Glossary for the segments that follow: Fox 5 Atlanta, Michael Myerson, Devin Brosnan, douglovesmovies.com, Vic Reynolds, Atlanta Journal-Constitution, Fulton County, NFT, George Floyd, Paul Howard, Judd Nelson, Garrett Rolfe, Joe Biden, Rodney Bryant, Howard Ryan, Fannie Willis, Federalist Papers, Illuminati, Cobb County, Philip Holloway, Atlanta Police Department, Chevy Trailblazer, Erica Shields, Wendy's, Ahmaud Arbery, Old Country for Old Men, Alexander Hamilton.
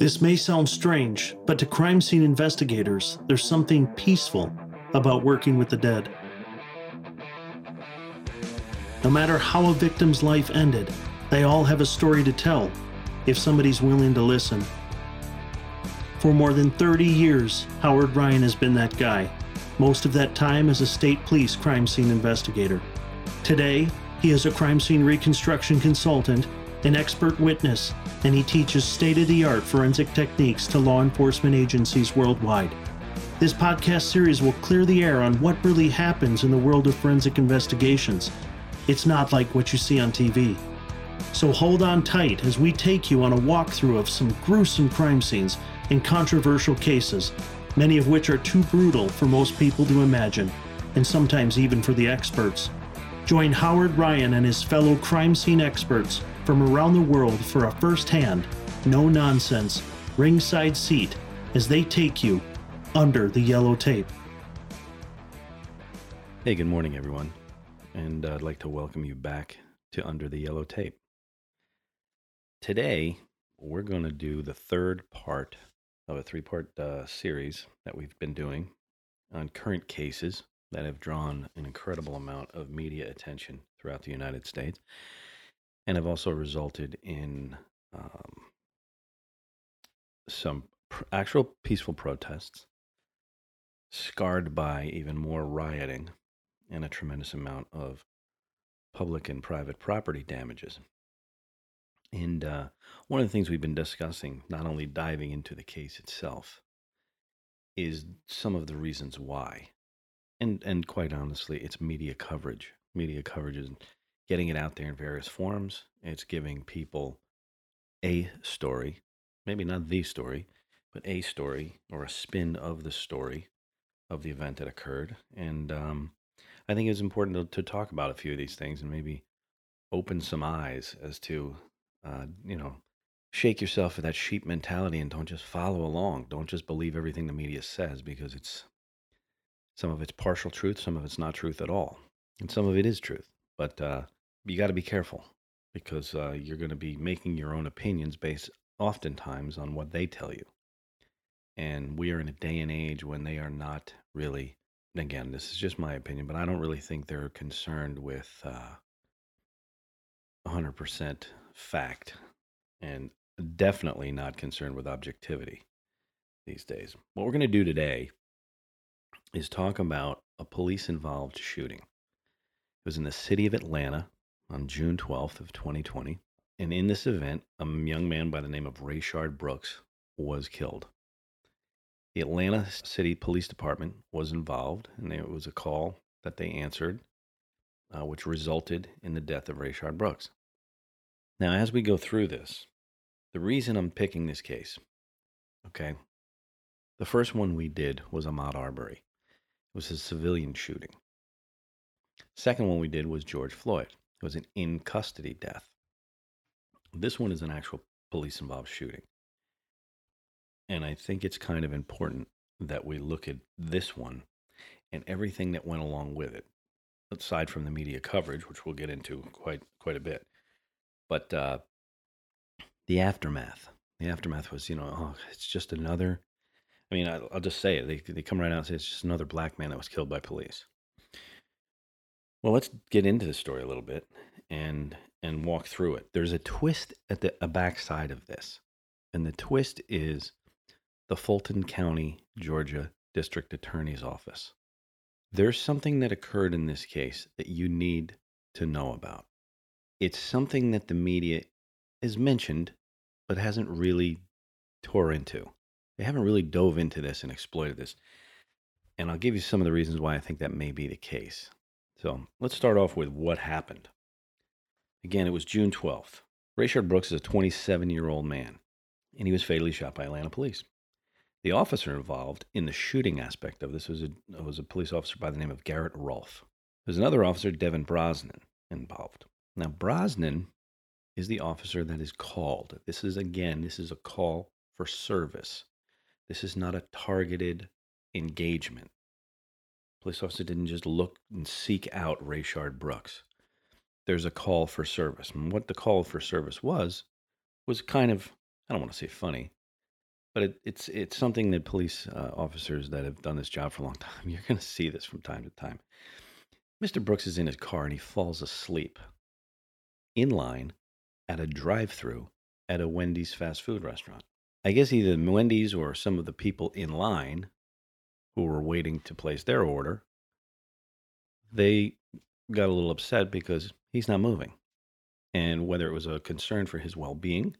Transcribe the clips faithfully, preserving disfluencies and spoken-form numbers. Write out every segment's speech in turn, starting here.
This may sound strange, but to crime scene investigators, there's something peaceful about working with the dead. No matter how a victim's life ended, they all have a story to tell if somebody's willing to listen. For more than thirty years, Howard Ryan has been that guy, most of that time as a state police crime scene investigator. Today, he is a crime scene reconstruction consultant, an expert witness, and he teaches state-of-the-art forensic techniques to law enforcement agencies worldwide. This podcast series will clear the air on what really happens in the world of forensic investigations. It's not like what you see on T V. So hold on tight as we take you on a walkthrough of some gruesome crime scenes and controversial cases, many of which are too brutal for most people to imagine, and sometimes even for the experts. Join Howard Ryan and his fellow crime scene experts from around the world for a first-hand, no-nonsense, ringside seat as they take you under the yellow tape. Hey, good morning, everyone. And I'd like to welcome you back to Under the Yellow Tape. Today, we're going to do the third part of a three-part uh, series that we've been doing on current cases that have drawn an incredible amount of media attention throughout the United States and have also resulted in um, some pr- actual peaceful protests, scarred by even more rioting and a tremendous amount of public and private property damages. And uh, one of the things we've been discussing, not only diving into the case itself, is some of the reasons why. And and quite honestly, it's media coverage. Media coverage is getting it out there in various forms. It's giving people a story, maybe not the story, but a story or a spin of the story of the event that occurred. And um, I think it's important to, to talk about a few of these things and maybe open some eyes as to, uh, you know, shake yourself of that sheep mentality and don't just follow along. Don't just believe everything the media says, because it's some of it's partial truth, some of it's not truth at all, and some of it is truth. But uh, you got to be careful, because uh, you're going to be making your own opinions based oftentimes on what they tell you. And we are in a day and age when they are not really, and again, this is just my opinion, but I don't really think they're concerned with uh, one hundred percent fact, and definitely not concerned with objectivity these days. What we're going to do today is talk about a police-involved shooting. It was in the city of Atlanta on June twelfth of twenty twenty, and in this event, a young man by the name of Rayshard Brooks was killed. The Atlanta City Police Department was involved, and it was a call that they answered, uh, which resulted in the death of Rayshard Brooks. Now, as we go through this, the reason I'm picking this case, okay, the first one we did was Ahmaud Arbery. It was a civilian shooting. Second one we did was George Floyd. It was an in-custody death. This one is an actual police-involved shooting. And I think it's kind of important that we look at this one and everything that went along with it, aside from the media coverage, which we'll get into quite quite a bit. But uh, the aftermath. The aftermath was, you know, oh, it's just another... I mean, I'll, I'll just say it. They, they come right out and say it's just another black man that was killed by police. Well, let's get into the story a little bit and and walk through it. There's a twist at the a backside of this, and the twist is the Fulton County, Georgia District Attorney's Office. There's something that occurred in this case that you need to know about. It's something that the media is mentioned, but hasn't really tore into. They haven't really dove into this and exploited this. And I'll give you some of the reasons why I think that may be the case. So let's start off with what happened. Again, it was June twelfth. Rayshard Brooks is a twenty-seven-year-old man, and he was fatally shot by Atlanta police. The officer involved in the shooting aspect of this was a, was a police officer by the name of Garrett Rolfe. There's another officer, Devin Brosnan, involved. Now, Brosnan is the officer that is called. This is, again, this is a call for service. This is not a targeted engagement. Police officer didn't just look and seek out Rayshard Brooks. There's a call for service. And what the call for service was, was kind of, I don't want to say funny, But it, it's it's something that police uh, officers that have done this job for a long time, you're going to see this from time to time. Mister Brooks is in his car and he falls asleep in line at a drive-thru at a Wendy's fast food restaurant. I guess either Wendy's or some of the people in line who were waiting to place their order, they got a little upset because he's not moving. And whether it was a concern for his well-being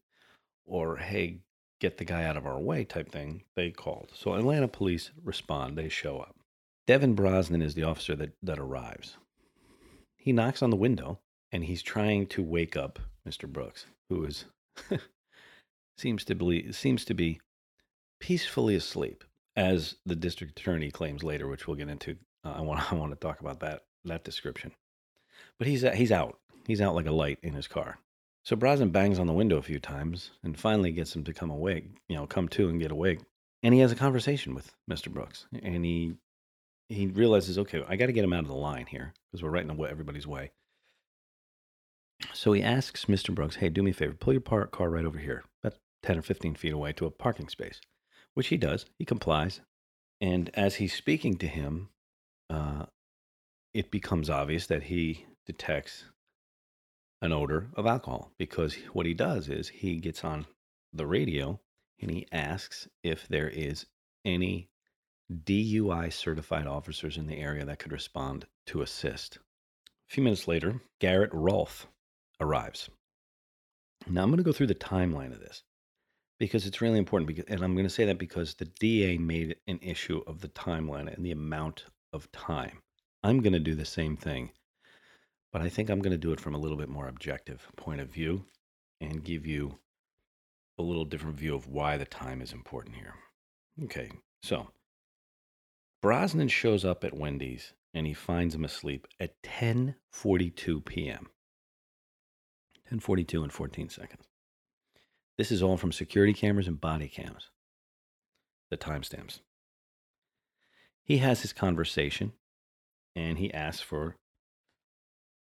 or, hey, get the guy out of our way type thing, they called. So Atlanta police respond. They show up. Devin Brosnan is the officer that, that arrives. He knocks on the window, and he's trying to wake up Mister Brooks, who is seems to be, seems to be peacefully asleep, as the district attorney claims later, which we'll get into. Uh, I want I want to talk about that that description. But he's he's out. He's out like a light in his car. So Brosnan bangs on the window a few times and finally gets him to come awake, you know, come to and get awake. And he has a conversation with Mister Brooks. And he he realizes, okay, I got to get him out of the line here because we're right in everybody's way. So he asks Mister Brooks, hey, do me a favor, pull your par- car right over here, about ten or fifteen feet away to a parking space, which he does. He complies. And as he's speaking to him, uh, it becomes obvious that he detects an odor of alcohol, because what he does is he gets on the radio and he asks if there is any D U I certified officers in the area that could respond to assist. A few minutes later, Garrett Rolfe arrives. Now I'm going to go through the timeline of this because it's really important, because, and I'm going to say that because the D A made an issue of the timeline and the amount of time. I'm going to do the same thing, but I think I'm going to do it from a little bit more objective point of view and give you a little different view of why the time is important here. Okay, so Brosnan shows up at Wendy's and he finds him asleep at ten forty-two p.m. ten forty-two and fourteen seconds. This is all from security cameras and body cams, the timestamps. He has his conversation and he asks for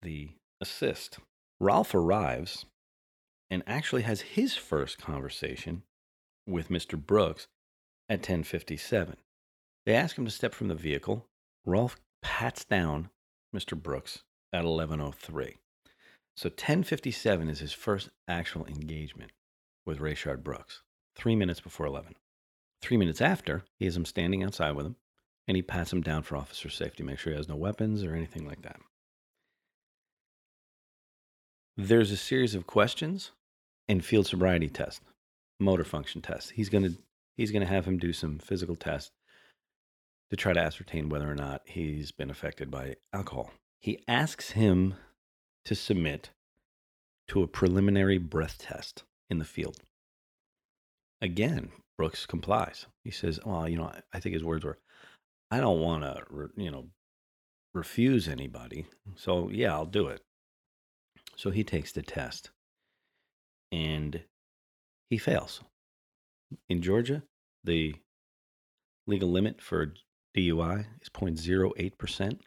the assist. Rolfe arrives and actually has his first conversation with Mister Brooks at ten fifty-seven. They ask him to step from the vehicle. Rolfe pats down Mister Brooks at eleven oh three. So ten fifty-seven is his first actual engagement with Rayshard Brooks, three minutes before eleven. Three minutes after, he has him standing outside with him, and he pats him down for officer safety, make sure he has no weapons or anything like that. There's a series of questions and field sobriety test, motor function test. He's going to he's going to have him do some physical tests to try to ascertain whether or not he's been affected by alcohol. He asks him to submit to a preliminary breath test in the field. Again, Brooks complies. He says, well, you know, I think his words were, I don't want to, you know, refuse anybody. So, yeah, I'll do it. So he takes the test, and he fails. In Georgia, the legal limit for D U I is zero point zero eight percent.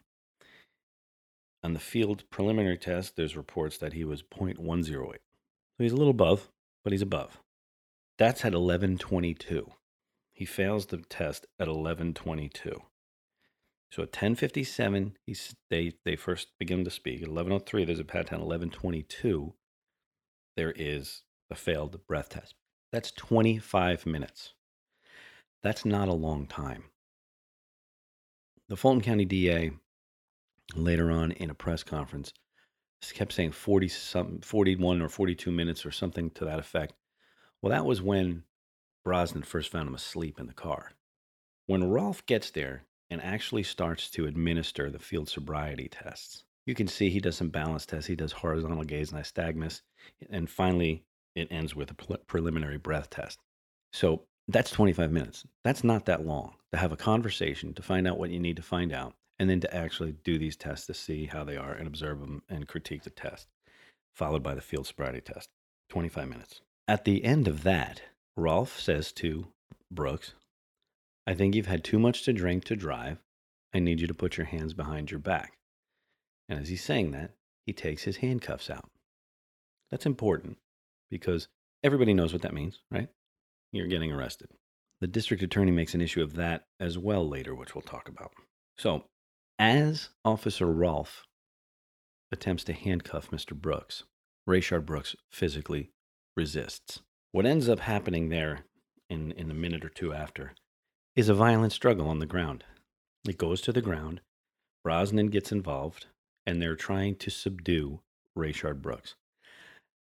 On the field preliminary test, there's reports that he was zero point one zero eight. So he's a little above, but he's above. That's at eleven twenty-two. He fails the test at eleven twenty-two. So at ten fifty-seven, he's, they, they first begin to speak. At eleven oh three, there's a pat down. eleven twenty-two, there is a failed breath test. That's twenty-five minutes. That's not a long time. The Fulton County D A, later on in a press conference, kept saying forty-something, forty-one or forty-two minutes or something to that effect. Well, that was when Brosnan first found him asleep in the car. When Rolfe gets there and actually starts to administer the field sobriety tests, you can see he does some balance tests. He does horizontal gaze and nystagmus. And finally, it ends with a pre- preliminary breath test. So that's twenty-five minutes. That's not that long to have a conversation, to find out what you need to find out, and then to actually do these tests to see how they are and observe them and critique the test, followed by the field sobriety test. twenty-five minutes. At the end of that, Rolfe says to Brooks, I think you've had too much to drink to drive. I need you to put your hands behind your back. And as he's saying that, he takes his handcuffs out. That's important because everybody knows what that means, right? You're getting arrested. The district attorney makes an issue of that as well later, which we'll talk about. So, as Officer Rolfe attempts to handcuff Mister Brooks, Rayshard Brooks physically resists. What ends up happening there in, in a minute or two after is a violent struggle on the ground. It goes to the ground, Brosnan gets involved, and they're trying to subdue Rayshard Brooks.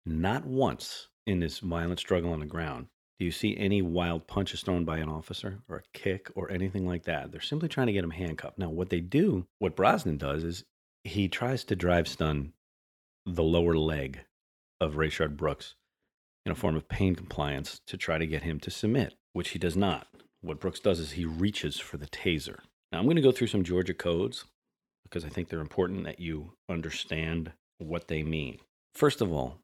Not once in this violent struggle on the ground do you see any wild punches thrown by an officer or a kick or anything like that. They're simply trying to get him handcuffed. Now, what they do, what Brosnan does is he tries to drive stun the lower leg of Rayshard Brooks in a form of pain compliance to try to get him to submit, which he does not. What Brooks does is he reaches for the taser. Now, I'm going to go through some Georgia codes because I think they're important that you understand what they mean. First of all,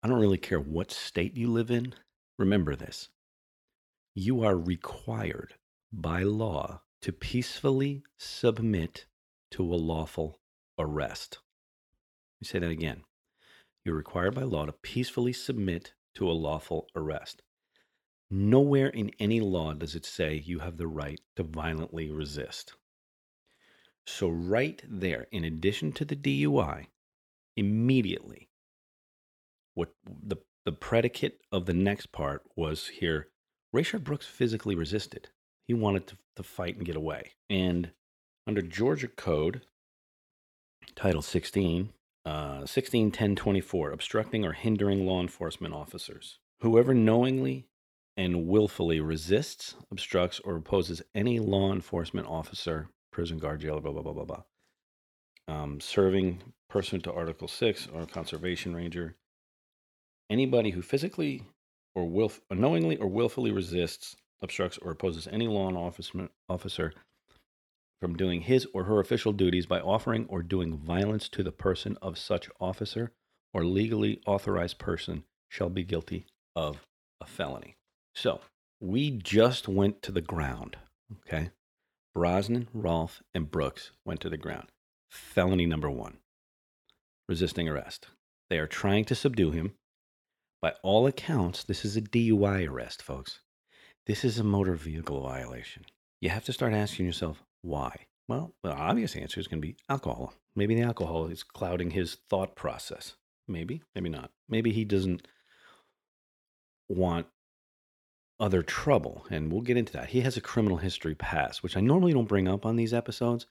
I don't really care what state you live in. Remember this. You are required by law to peacefully submit to a lawful arrest. Let me say that again. You're required by law to peacefully submit to a lawful arrest. Nowhere in any law does it say you have the right to violently resist. So right there, in addition to the D U I, immediately, what the The predicate of the next part was here, Rayshard Brooks physically resisted. He wanted to, to fight and get away. And under Georgia Code, Title sixteen, uh, sixteen ten twenty-four, obstructing or hindering law enforcement officers. Whoever knowingly and willfully resists, obstructs, or opposes any law enforcement officer, prison guard, jailer, blah, blah, blah, blah, blah, um, serving pursuant to Article six or conservation ranger, anybody who physically or willf- knowingly or willfully resists, obstructs, or opposes any law enforcement officer from doing his or her official duties by offering or doing violence to the person of such officer or legally authorized person shall be guilty of a felony. So we just went to the ground, okay? Brosnan, Rolfe, and Brooks went to the ground. Felony number one, resisting arrest. They are trying to subdue him. By all accounts, this is a D U I arrest, folks. This is a motor vehicle violation. You have to start asking yourself, why? Well, the obvious answer is going to be alcohol. Maybe the alcohol is clouding his thought process. Maybe, maybe not. Maybe he doesn't want other trouble, and we'll get into that. He has a criminal history past, which I normally don't bring up on these episodes,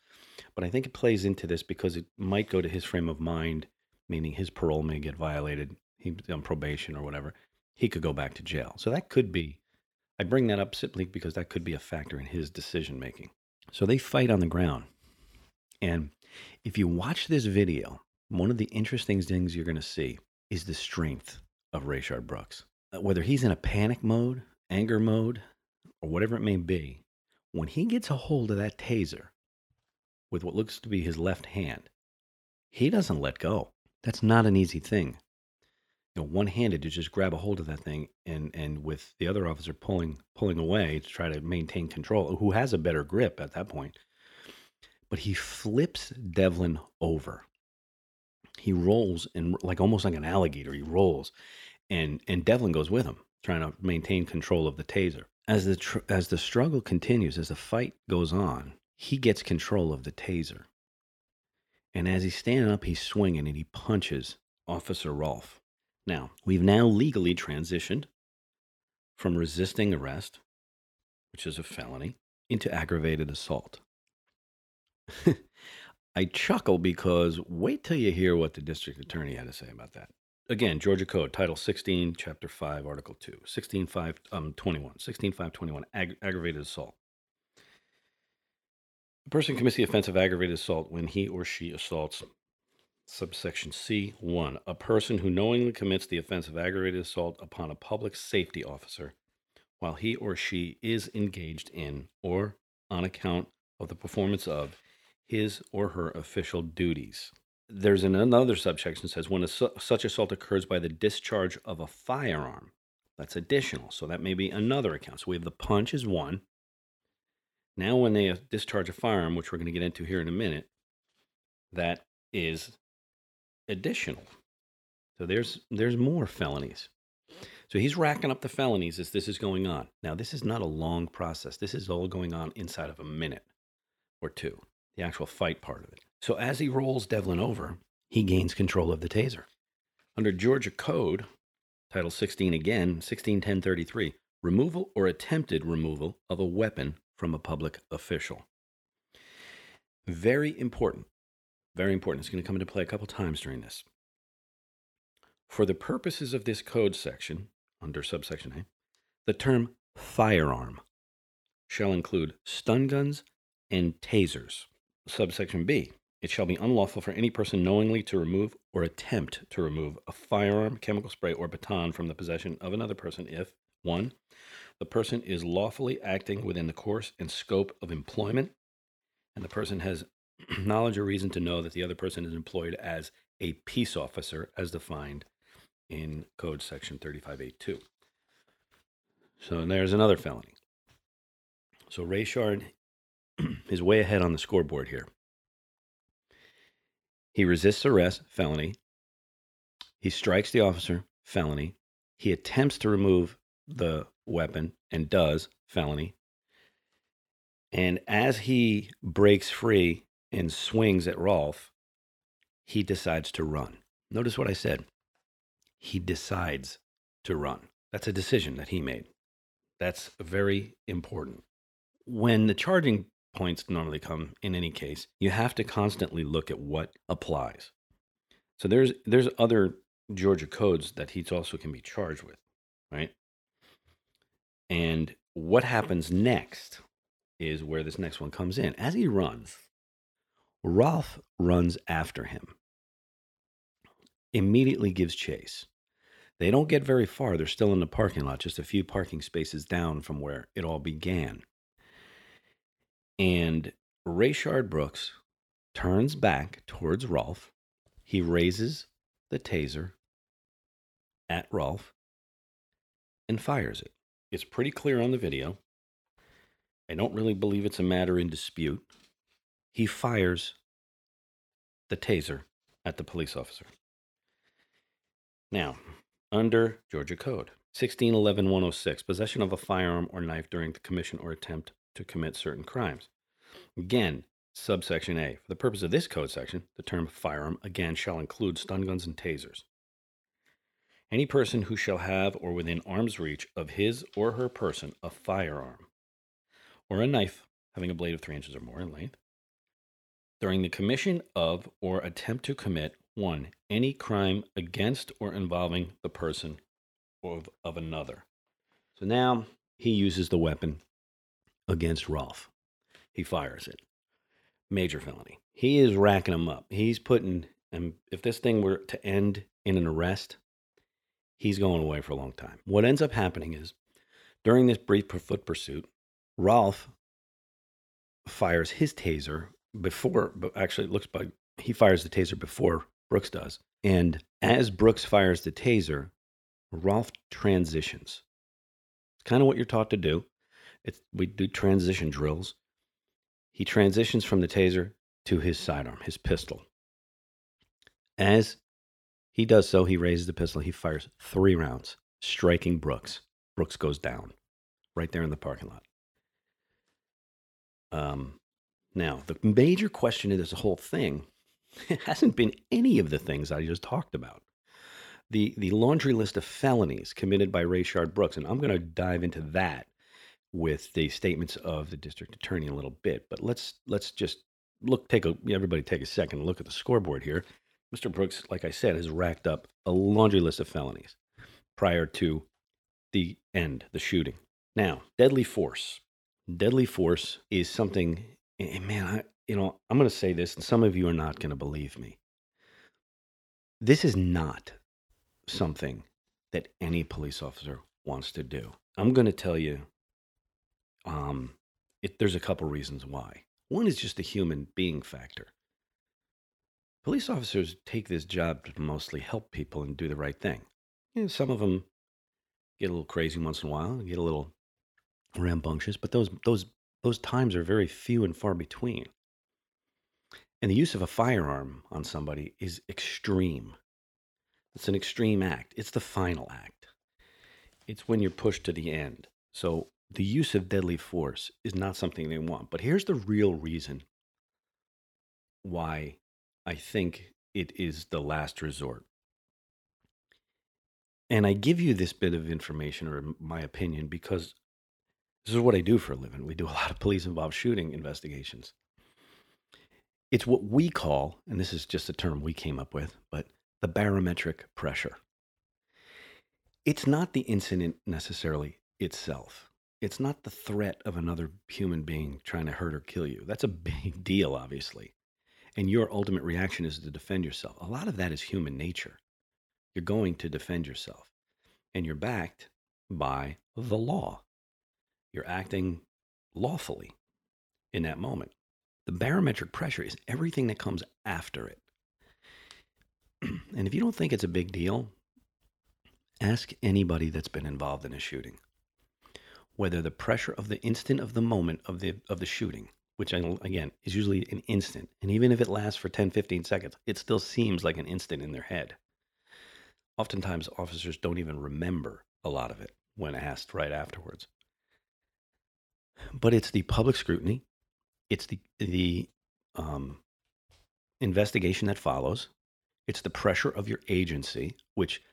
but I think it plays into this because it might go to his frame of mind, meaning his parole may get violated. He's on probation or whatever, he could go back to jail. So that could be, I bring that up simply because that could be a factor in his decision-making. So they fight on the ground. And if you watch this video, one of the interesting things you're going to see is the strength of Rayshard Brooks. Whether he's in a panic mode, anger mode, or whatever it may be, when he gets a hold of that taser with what looks to be his left hand, he doesn't let go. That's not an easy thing. You know, one-handed to just grab a hold of that thing and and with the other officer pulling pulling away to try to maintain control, who has a better grip at that point. But he flips Devlin over. He rolls and like almost like an alligator, he rolls and and Devlin goes with him, trying to maintain control of the taser. As the tr- as the struggle continues, as the fight goes on, he gets control of the taser. And as he's standing up, he's swinging and he punches Officer Rolfe. Now, we've now legally transitioned from resisting arrest, which is a felony, into aggravated assault. I chuckle because wait till you hear what the district attorney had to say about that. Again, Georgia Code, Title sixteen, Chapter five, Article two, sixteen five, um, twenty-one, sixteen five twenty-one, ag- aggravated assault. A person commits the offense of aggravated assault when he or she assaults. Subsection C one, a person who knowingly commits the offense of aggravated assault upon a public safety officer while he or she is engaged in or on account of the performance of his or her official duties. There's another subsection that says when a su- such assault occurs by the discharge of a firearm. That's additional, so that may be another account. So we have the punch is one. Now when they discharge a firearm, which we're going to get into here in a minute, that is additional. So there's there's more felonies. So he's racking up the felonies as this is going on. Now, this is not a long process. This is all going on inside of a minute or two, the actual fight part of it. So as he rolls Devlin over, he gains control of the taser. Under Georgia Code, Title sixteen again, sixteen ten thirty-three, removal or attempted removal of a weapon from a public official. Very important. Very important. It's going to come into play a couple times during this. For the purposes of this code section, under subsection A, the term firearm shall include stun guns and tasers. Subsection B, it shall be unlawful for any person knowingly to remove or attempt to remove a firearm, chemical spray, or baton from the possession of another person if, one, the person is lawfully acting within the course and scope of employment, and the person has knowledge or reason to know that the other person is employed as a peace officer, as defined in Code Section thirty-five eighty-two. So there's another felony. So Rayshard is way ahead on the scoreboard here. He resists arrest, felony. He strikes the officer, felony. He attempts to remove the weapon and does, felony. And as he breaks free and swings at Rolfe, he decides to run. Notice what I said. He decides to run. That's a decision that he made. That's very important. When the charging points normally come in any case, you have to constantly look at what applies. So there's there's other Georgia codes that he also can be charged with, right? And what happens next is where this next one comes in. As he runs, Rolfe runs after him, immediately gives chase. They don't get very far. They're still in the parking lot, just a few parking spaces down from where it all began. And Rayshard Brooks turns back towards Rolfe. He raises the taser at Rolfe and fires it. It's pretty clear on the video. I don't really believe it's a matter in dispute. He fires the taser at the police officer. Now, under Georgia Code, sixteen eleven one oh six, possession of a firearm or knife during the commission or attempt to commit certain crimes. Again, subsection A. For the purpose of this code section, the term firearm again shall include stun guns and tasers. Any person who shall have or within arm's reach of his or her person a firearm or a knife having a blade of three inches or more in length during the commission of or attempt to commit one, any crime against or involving the person of, of another. So now he uses the weapon against Rolfe. He fires it. Major felony. He is racking him up. He's putting, and if this thing were to end in an arrest, he's going away for a long time. What ends up happening is, during this brief foot pursuit, Rolfe fires his taser before, actually it looks like he fires the taser before Brooks does. And as Brooks fires the taser, Rolfe transitions. It's kind of what you're taught to do. It's, we do transition drills. He transitions from the taser to his sidearm, his pistol. As he does so, he raises the pistol. He fires three rounds, striking Brooks. Brooks goes down right there in the parking lot. Um, now, the major question of this whole thing, it hasn't been any of the things I just talked about. The, the laundry list of felonies committed by Rayshard Brooks, and I'm going to dive into that with the statements of the district attorney in a little bit, but let's let's just look. Take a everybody take a second and look at the scoreboard here. Mister Brooks, like I said, has racked up a laundry list of felonies prior to the end, the shooting. Now, deadly force. Deadly force is something. And man, I, you know, I'm going to say this, and some of you are not going to believe me. This is not something that any police officer wants to do. I'm going to tell you. Um, it, there's a couple reasons why. One is just the human being factor. Police officers take this job to mostly help people and do the right thing. You know, some of them get a little crazy once in a while, get a little rambunctious, but those those those times are very few and far between. And the use of a firearm on somebody is extreme. It's an extreme act. It's the final act. It's when you're pushed to the end. So the use of deadly force is not something they want. But here's the real reason why I think it is the last resort. And I give you this bit of information, or my opinion, because this is what I do for a living. We do a lot of police-involved shooting investigations. It's what we call, and this is just a term we came up with, but the barometric pressure. It's not the incident necessarily itself. It's not the threat of another human being trying to hurt or kill you. That's a big deal, obviously. And your ultimate reaction is to defend yourself. A lot of that is human nature. You're going to defend yourself. And you're backed by the law. You're acting lawfully in that moment. The barometric pressure is everything that comes after it. And if you don't think it's a big deal, ask anybody that's been involved in a shooting. Whether the pressure of the instant of the moment of the of the shooting, which again is usually an instant, and even if it lasts for ten, fifteen seconds, it still seems like an instant in their head. Oftentimes officers don't even remember a lot of it when asked right afterwards. But it's the public scrutiny. It's the the um, investigation that follows. It's the pressure of your agency, which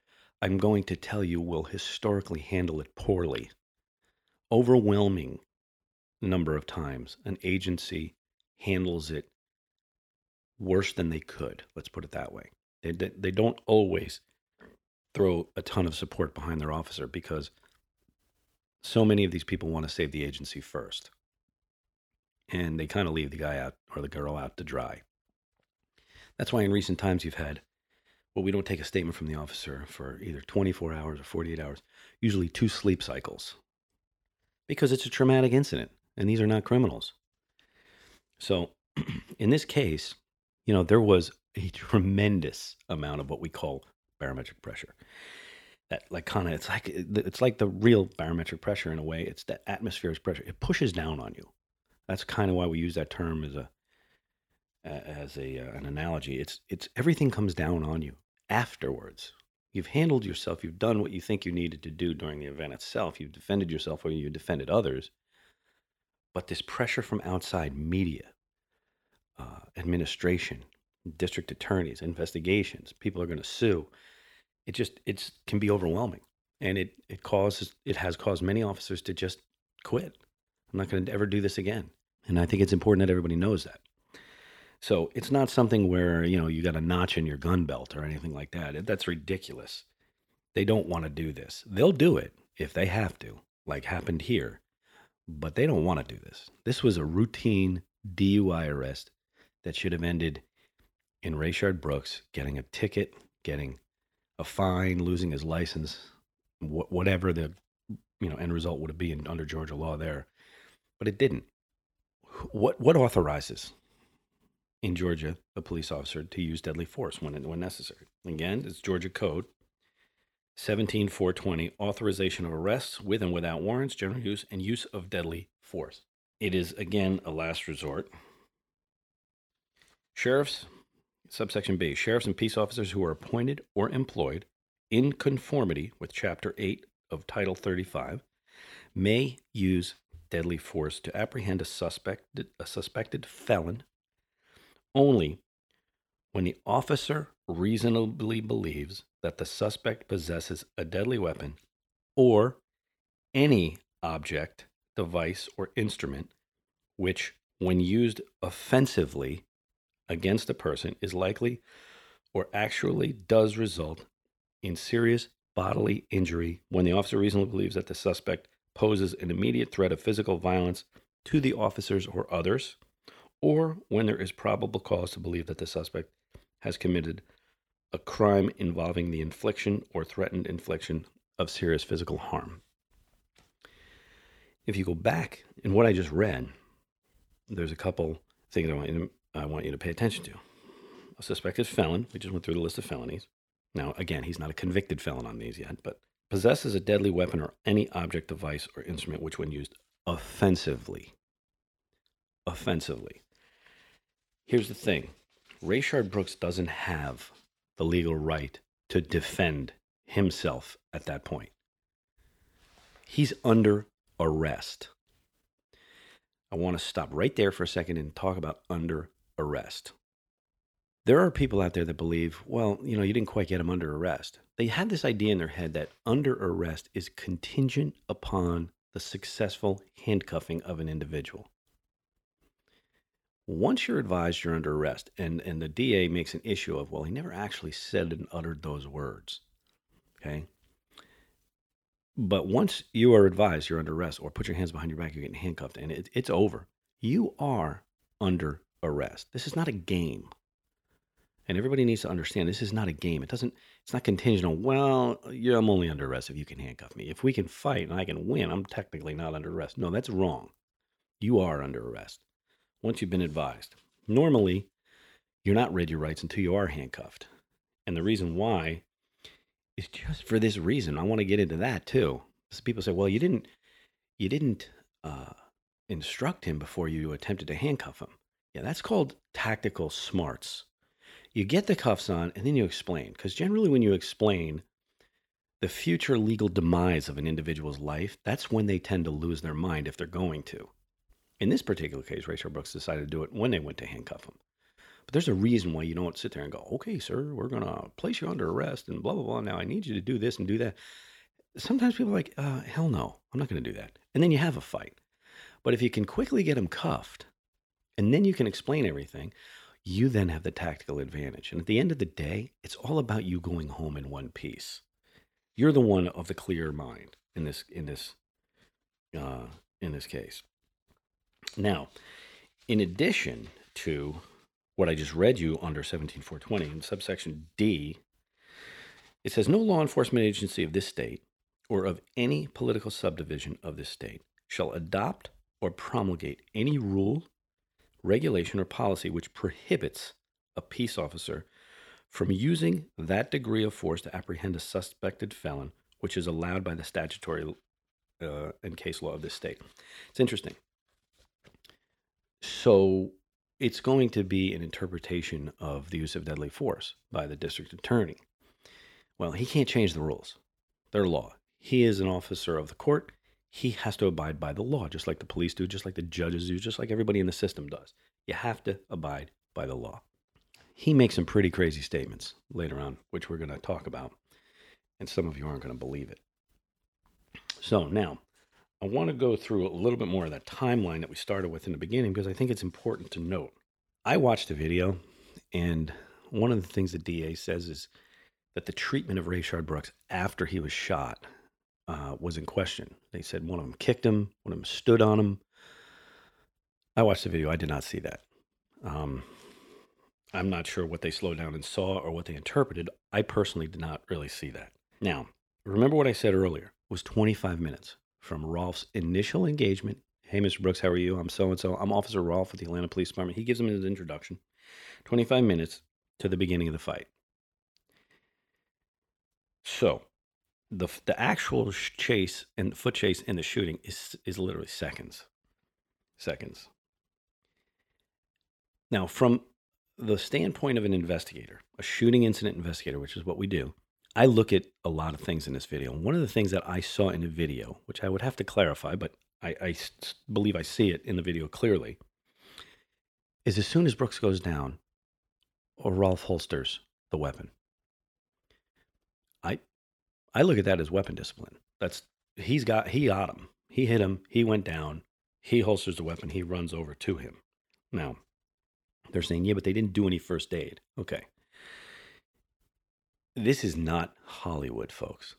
I'm going to tell you will historically handle it poorly. Overwhelming number of times an agency handles it worse than they could. Let's put it that way. They they don't always throw a ton of support behind their officer because so many of these people want to save the agency first. And they kind of leave the guy out or the girl out to dry. That's why in recent times you've had, well, we don't take a statement from the officer for either twenty-four hours or forty-eight hours, usually two sleep cycles, because it's a traumatic incident, and these are not criminals. So in this case, you know, there was a tremendous amount of what we call barometric pressure. That like kind of, it's like, it's like the real barometric pressure in a way. It's the atmospheric pressure. It pushes down on you. That's kind of why we use that term as a as a uh, an analogy. It's it's everything comes down on you afterwards. You've handled yourself. You've done what you think you needed to do during the event itself. You've defended yourself or you defended others. But this pressure from outside media, uh, administration, district attorneys, investigations, people are going to sue. It just it's can be overwhelming, and it it causes it has caused many officers to just quit. I'm not going to ever do this again. And I think it's important that everybody knows that. So it's not something where, you know, you got a notch in your gun belt or anything like that. That's ridiculous. They don't want to do this. They'll do it if they have to, like happened here, but they don't want to do this. This was a routine D U I arrest that should have ended in Rayshard Brooks getting a ticket, getting a fine, losing his license, wh- whatever the, you know, end result would be in, under Georgia law there. But it didn't. What what authorizes in Georgia a police officer to use deadly force when when necessary? Again, it's Georgia Code seventeen four twenty, authorization of arrests with and without warrants, general use, and use of deadly force. It is, again, a last resort. Sheriffs, subsection B, sheriffs and peace officers who are appointed or employed in conformity with Chapter eight of Title thirty-five may use deadly force to apprehend a suspect, a suspected felon only when the officer reasonably believes that the suspect possesses a deadly weapon or any object, device, or instrument which, when used offensively against a person, is likely or actually does result in serious bodily injury when the officer reasonably believes that the suspect poses an immediate threat of physical violence to the officers or others, or when there is probable cause to believe that the suspect has committed a crime involving the infliction or threatened infliction of serious physical harm. If you go back in what I just read, there's a couple things I want you to, I want you to pay attention to. A suspected felon, we just went through the list of felonies. Now, again, he's not a convicted felon on these yet, but possesses a deadly weapon or any object, device, or instrument which, when used offensively, offensively. Here's the thing. Rayshard Brooks doesn't have the legal right to defend himself at that point. He's under arrest. I want to stop right there for a second and talk about under arrest. There are people out there that believe, well, you know, you didn't quite get him under arrest. They had this idea in their head that under arrest is contingent upon the successful handcuffing of an individual. Once you're advised you're under arrest, and, and the D A makes an issue of, well, he never actually said and uttered those words, okay? But once you are advised you're under arrest or put your hands behind your back, you're getting handcuffed, and it, it's over. You are under arrest. This is not a game. And everybody needs to understand this is not a game. It doesn't, it's not contingent on, well, yeah, I'm only under arrest if you can handcuff me. If we can fight and I can win, I'm technically not under arrest. No, that's wrong. You are under arrest once you've been advised. Normally, you're not read your rights until you are handcuffed. And the reason why is just for this reason. I want to get into that too. So people say, well, you didn't, you didn't uh, instruct him before you attempted to handcuff him. Yeah, that's called tactical smarts. You get the cuffs on, and then you explain. Because generally when you explain the future legal demise of an individual's life, that's when they tend to lose their mind if they're going to. In this particular case, Rayshard Brooks decided to do it when they went to handcuff him. But there's a reason why you don't sit there and go, okay, sir, we're going to place you under arrest and blah, blah, blah. Now I need you to do this and do that. Sometimes people are like, uh, hell no, I'm not going to do that. And then you have a fight. But if you can quickly get them cuffed, and then you can explain everything, you then have the tactical advantage. And at the end of the day, it's all about you going home in one piece. You're the one of the clear mind in this in this uh, in this case. Now, in addition to what I just read you under seventeen four twenty in subsection D, it says no law enforcement agency of this state or of any political subdivision of this state shall adopt or promulgate any rule, regulation, or policy which prohibits a peace officer from using that degree of force to apprehend a suspected felon, which is allowed by the statutory uh, and case law of this state. It's interesting. So it's going to be an interpretation of the use of deadly force by the district attorney. Well, he can't change the rules. They're law. He is an officer of the court. He has to abide by the law, just like the police do, just like the judges do, just like everybody in the system does. You have to abide by the law. He makes some pretty crazy statements later on, which we're going to talk about, and some of you aren't going to believe it. So now, I want to go through a little bit more of that timeline that we started with in the beginning, because I think it's important to note. I watched a video, and one of the things the D A says is that the treatment of Rayshard Brooks after he was shot Uh, was in question. They said one of them kicked him, one of them stood on him. I watched the video. I did not see that. Um, I'm not sure what they slowed down and saw or what they interpreted. I personally did not really see that. Now, remember what I said earlier. It was twenty-five minutes from Rolfe's initial engagement. Hey, Mister Brooks, how are you? I'm so-and-so. I'm Officer Rolfe with the Atlanta Police Department. He gives him his introduction. twenty-five minutes to the beginning of the fight. So, The the actual chase and foot chase and the shooting is is literally seconds, seconds. Now, from the standpoint of an investigator, a shooting incident investigator, which is what we do, I look at a lot of things in this video. And one of the things that I saw in the video, which I would have to clarify, but I, I believe I see it in the video clearly, is as soon as Brooks goes down, or Rolfe holsters the weapon. I. I look at that as weapon discipline. That's he's got, he got him. He hit him. He went down. He holsters the weapon. He runs over to him. Now, they're saying, yeah, but they didn't do any first aid. Okay. This is not Hollywood, folks.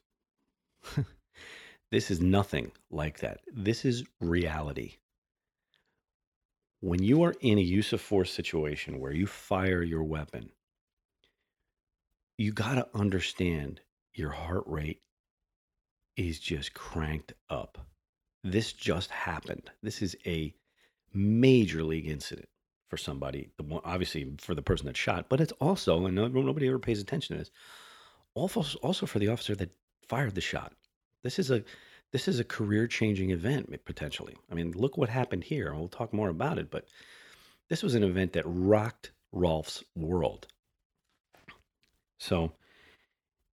This is nothing like that. This is reality. When you are in a use of force situation where you fire your weapon, you got to understand your heart rate is just cranked up. This just happened. This is a major league incident for somebody, the one, obviously for the person that shot, but it's also, and nobody ever pays attention to this, also for the officer that fired the shot. This is a this is a career-changing event, potentially. I mean, look what happened here. We'll talk more about it, but this was an event that rocked Rolfe's world. So,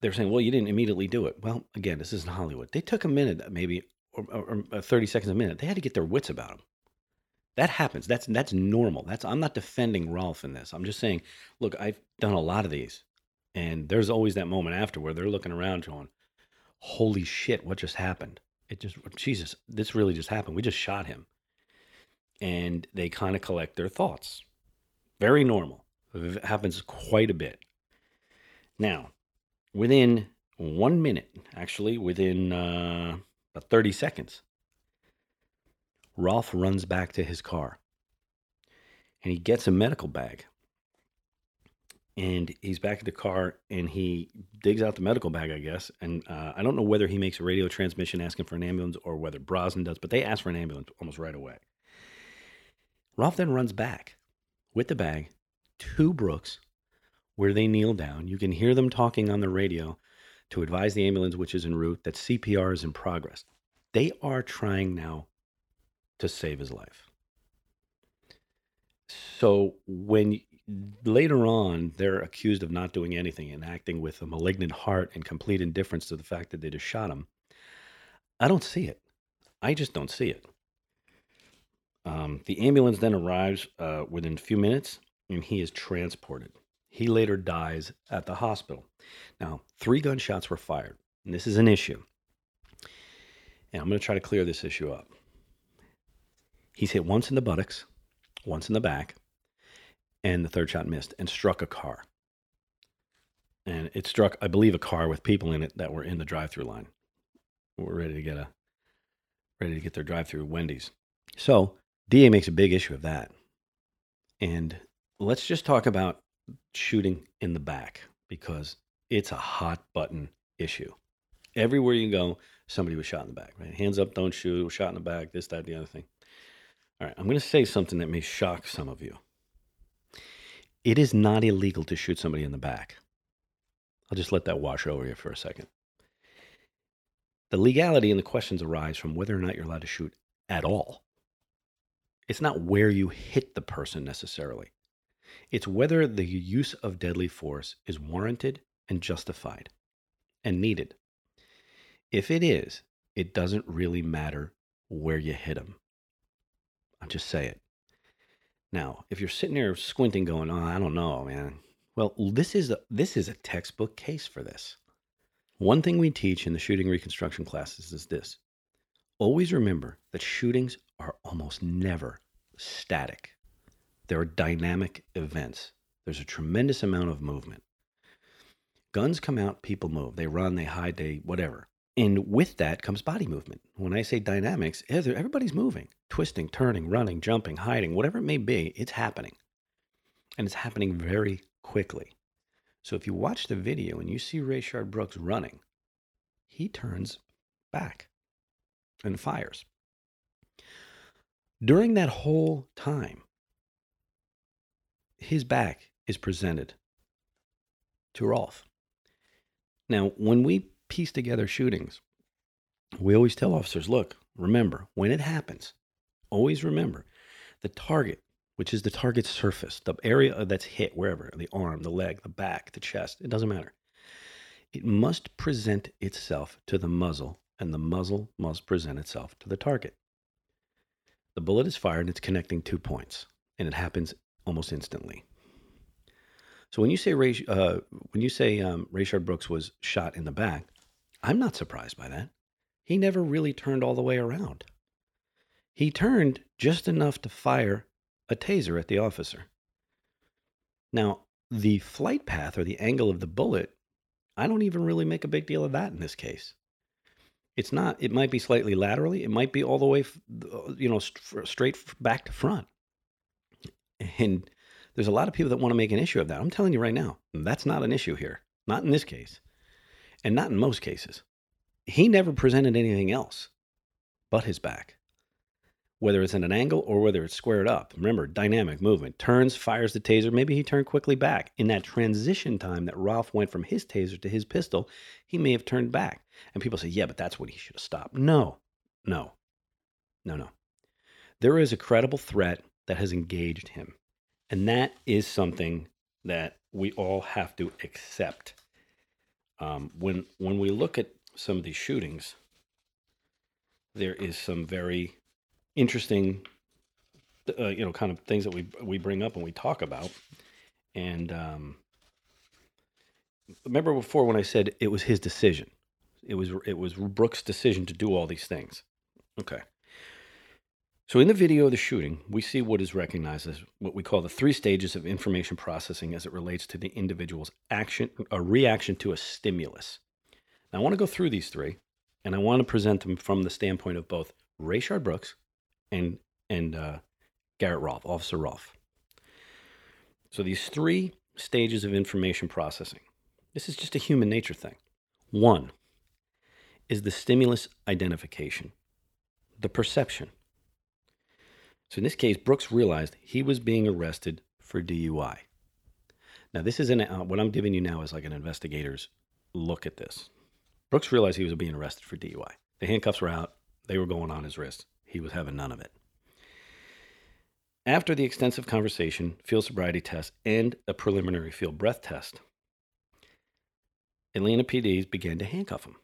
they're saying, well, you didn't immediately do it. Well, again, this isn't Hollywood. They took a minute maybe or, or, or thirty seconds a minute. They had to get their wits about them. That happens. That's that's normal. That's I'm not defending Rolfe in this. I'm just saying, look, I've done a lot of these, and there's always that moment after where they're looking around going, holy shit, what just happened? It just, Jesus, this really just happened. We just shot him. And they kind of collect their thoughts. Very normal. It happens quite a bit. Now, within one minute, actually, within uh, about thirty seconds, Rolfe runs back to his car, and he gets a medical bag, and he's back at the car, and he digs out the medical bag, I guess, and uh, I don't know whether he makes a radio transmission asking for an ambulance or whether Brosnan does, but they ask for an ambulance almost right away. Rolfe then runs back with the bag to Brooks, where they kneel down. You can hear them talking on the radio to advise the ambulance, which is en route, that C P R is in progress. They are trying now to save his life. So when later on they're accused of not doing anything and acting with a malignant heart and complete indifference to the fact that they just shot him, I don't see it. I just don't see it. Um, the ambulance then arrives uh, within a few minutes, and he is transported. He later dies at the hospital. Now, three gunshots were fired, and this is an issue. And I'm going to try to clear this issue up. He's hit once in the buttocks, once in the back, and the third shot missed and struck a car. And it struck, I believe, a car with people in it that were in the drive-through line. We're ready to get a, ready to get their drive-through Wendy's. So D A makes a big issue of that. And let's just talk about shooting in the back, because it's a hot button issue. Everywhere you go, somebody was shot in the back, right? Hands up, don't shoot, shot in the back, this, that, the other thing. All right, I'm going to say something that may shock some of you. It is not illegal to shoot somebody in the back. I'll just let that wash over you for a second. The legality and the questions arise from whether or not you're allowed to shoot at all. It's not where you hit the person necessarily. It's whether the use of deadly force is warranted and justified and needed. If it is, it doesn't really matter where you hit them. I'll just say it. Now, if you're sitting there squinting going, oh, I don't know, man. Well, this is a, this is a textbook case for this. One thing we teach in the shooting reconstruction classes is this. Always remember that shootings are almost never static. There are dynamic events. There's a tremendous amount of movement. Guns come out, people move. They run, they hide, they whatever. And with that comes body movement. When I say dynamics, everybody's moving, twisting, turning, running, jumping, hiding, whatever it may be, it's happening. And it's happening very quickly. So if you watch the video and you see Rayshard Brooks running, he turns back and fires. During that whole time, his back is presented to Rolfe. Now, when we piece together shootings, we always tell officers, look, remember, when it happens, always remember the target, which is the target surface, the area that's hit, wherever, the arm, the leg, the back, the chest, it doesn't matter. It must present itself to the muzzle, and the muzzle must present itself to the target. The bullet is fired and it's connecting two points, and it happens almost instantly. So when you say Ray, uh, when you say um, Rayshard Brooks was shot in the back, I'm not surprised by that. He never really turned all the way around. He turned just enough to fire a taser at the officer. Now, the flight path or the angle of the bullet, I don't even really make a big deal of that in this case. It's not, it might be slightly laterally. It might be all the way, you know, straight back to front. And there's a lot of people that want to make an issue of that. I'm telling you right now, that's not an issue here. Not in this case. And not in most cases. He never presented anything else but his back, whether it's in an angle or whether it's squared up. Remember, dynamic movement. Turns, fires the taser. Maybe he turned quickly back. In that transition time that Rolfe went from his taser to his pistol, he may have turned back. And people say, yeah, but that's when he should have stopped. No, no, no, no. There is a credible threat that has engaged him. And that is something that we all have to accept. Um, when when we look at some of these shootings, there is some very interesting, uh, you know, kind of things that we we bring up and we talk about. And um, remember before when I said it was his decision, it was it was Brooks' decision to do all these things. Okay. So in the video of the shooting, we see what is recognized as what we call the three stages of information processing as it relates to the individual's action, a reaction to a stimulus. Now, I want to go through these three, and I want to present them from the standpoint of both Rayshard Brooks and and uh, Garrett Rolfe, Officer Rolfe. So these three stages of information processing. This is just a human nature thing. One is the stimulus identification, the perception. So in this case, Brooks realized he was being arrested for D U I. Now, this is an uh, what I'm giving you now is like an investigator's look at this. Brooks realized he was being arrested for D U I. The handcuffs were out. They were going on his wrist. He was having none of it. After the extensive conversation, field sobriety test, and a preliminary field breath test, Atlanta P Ds began to handcuff him.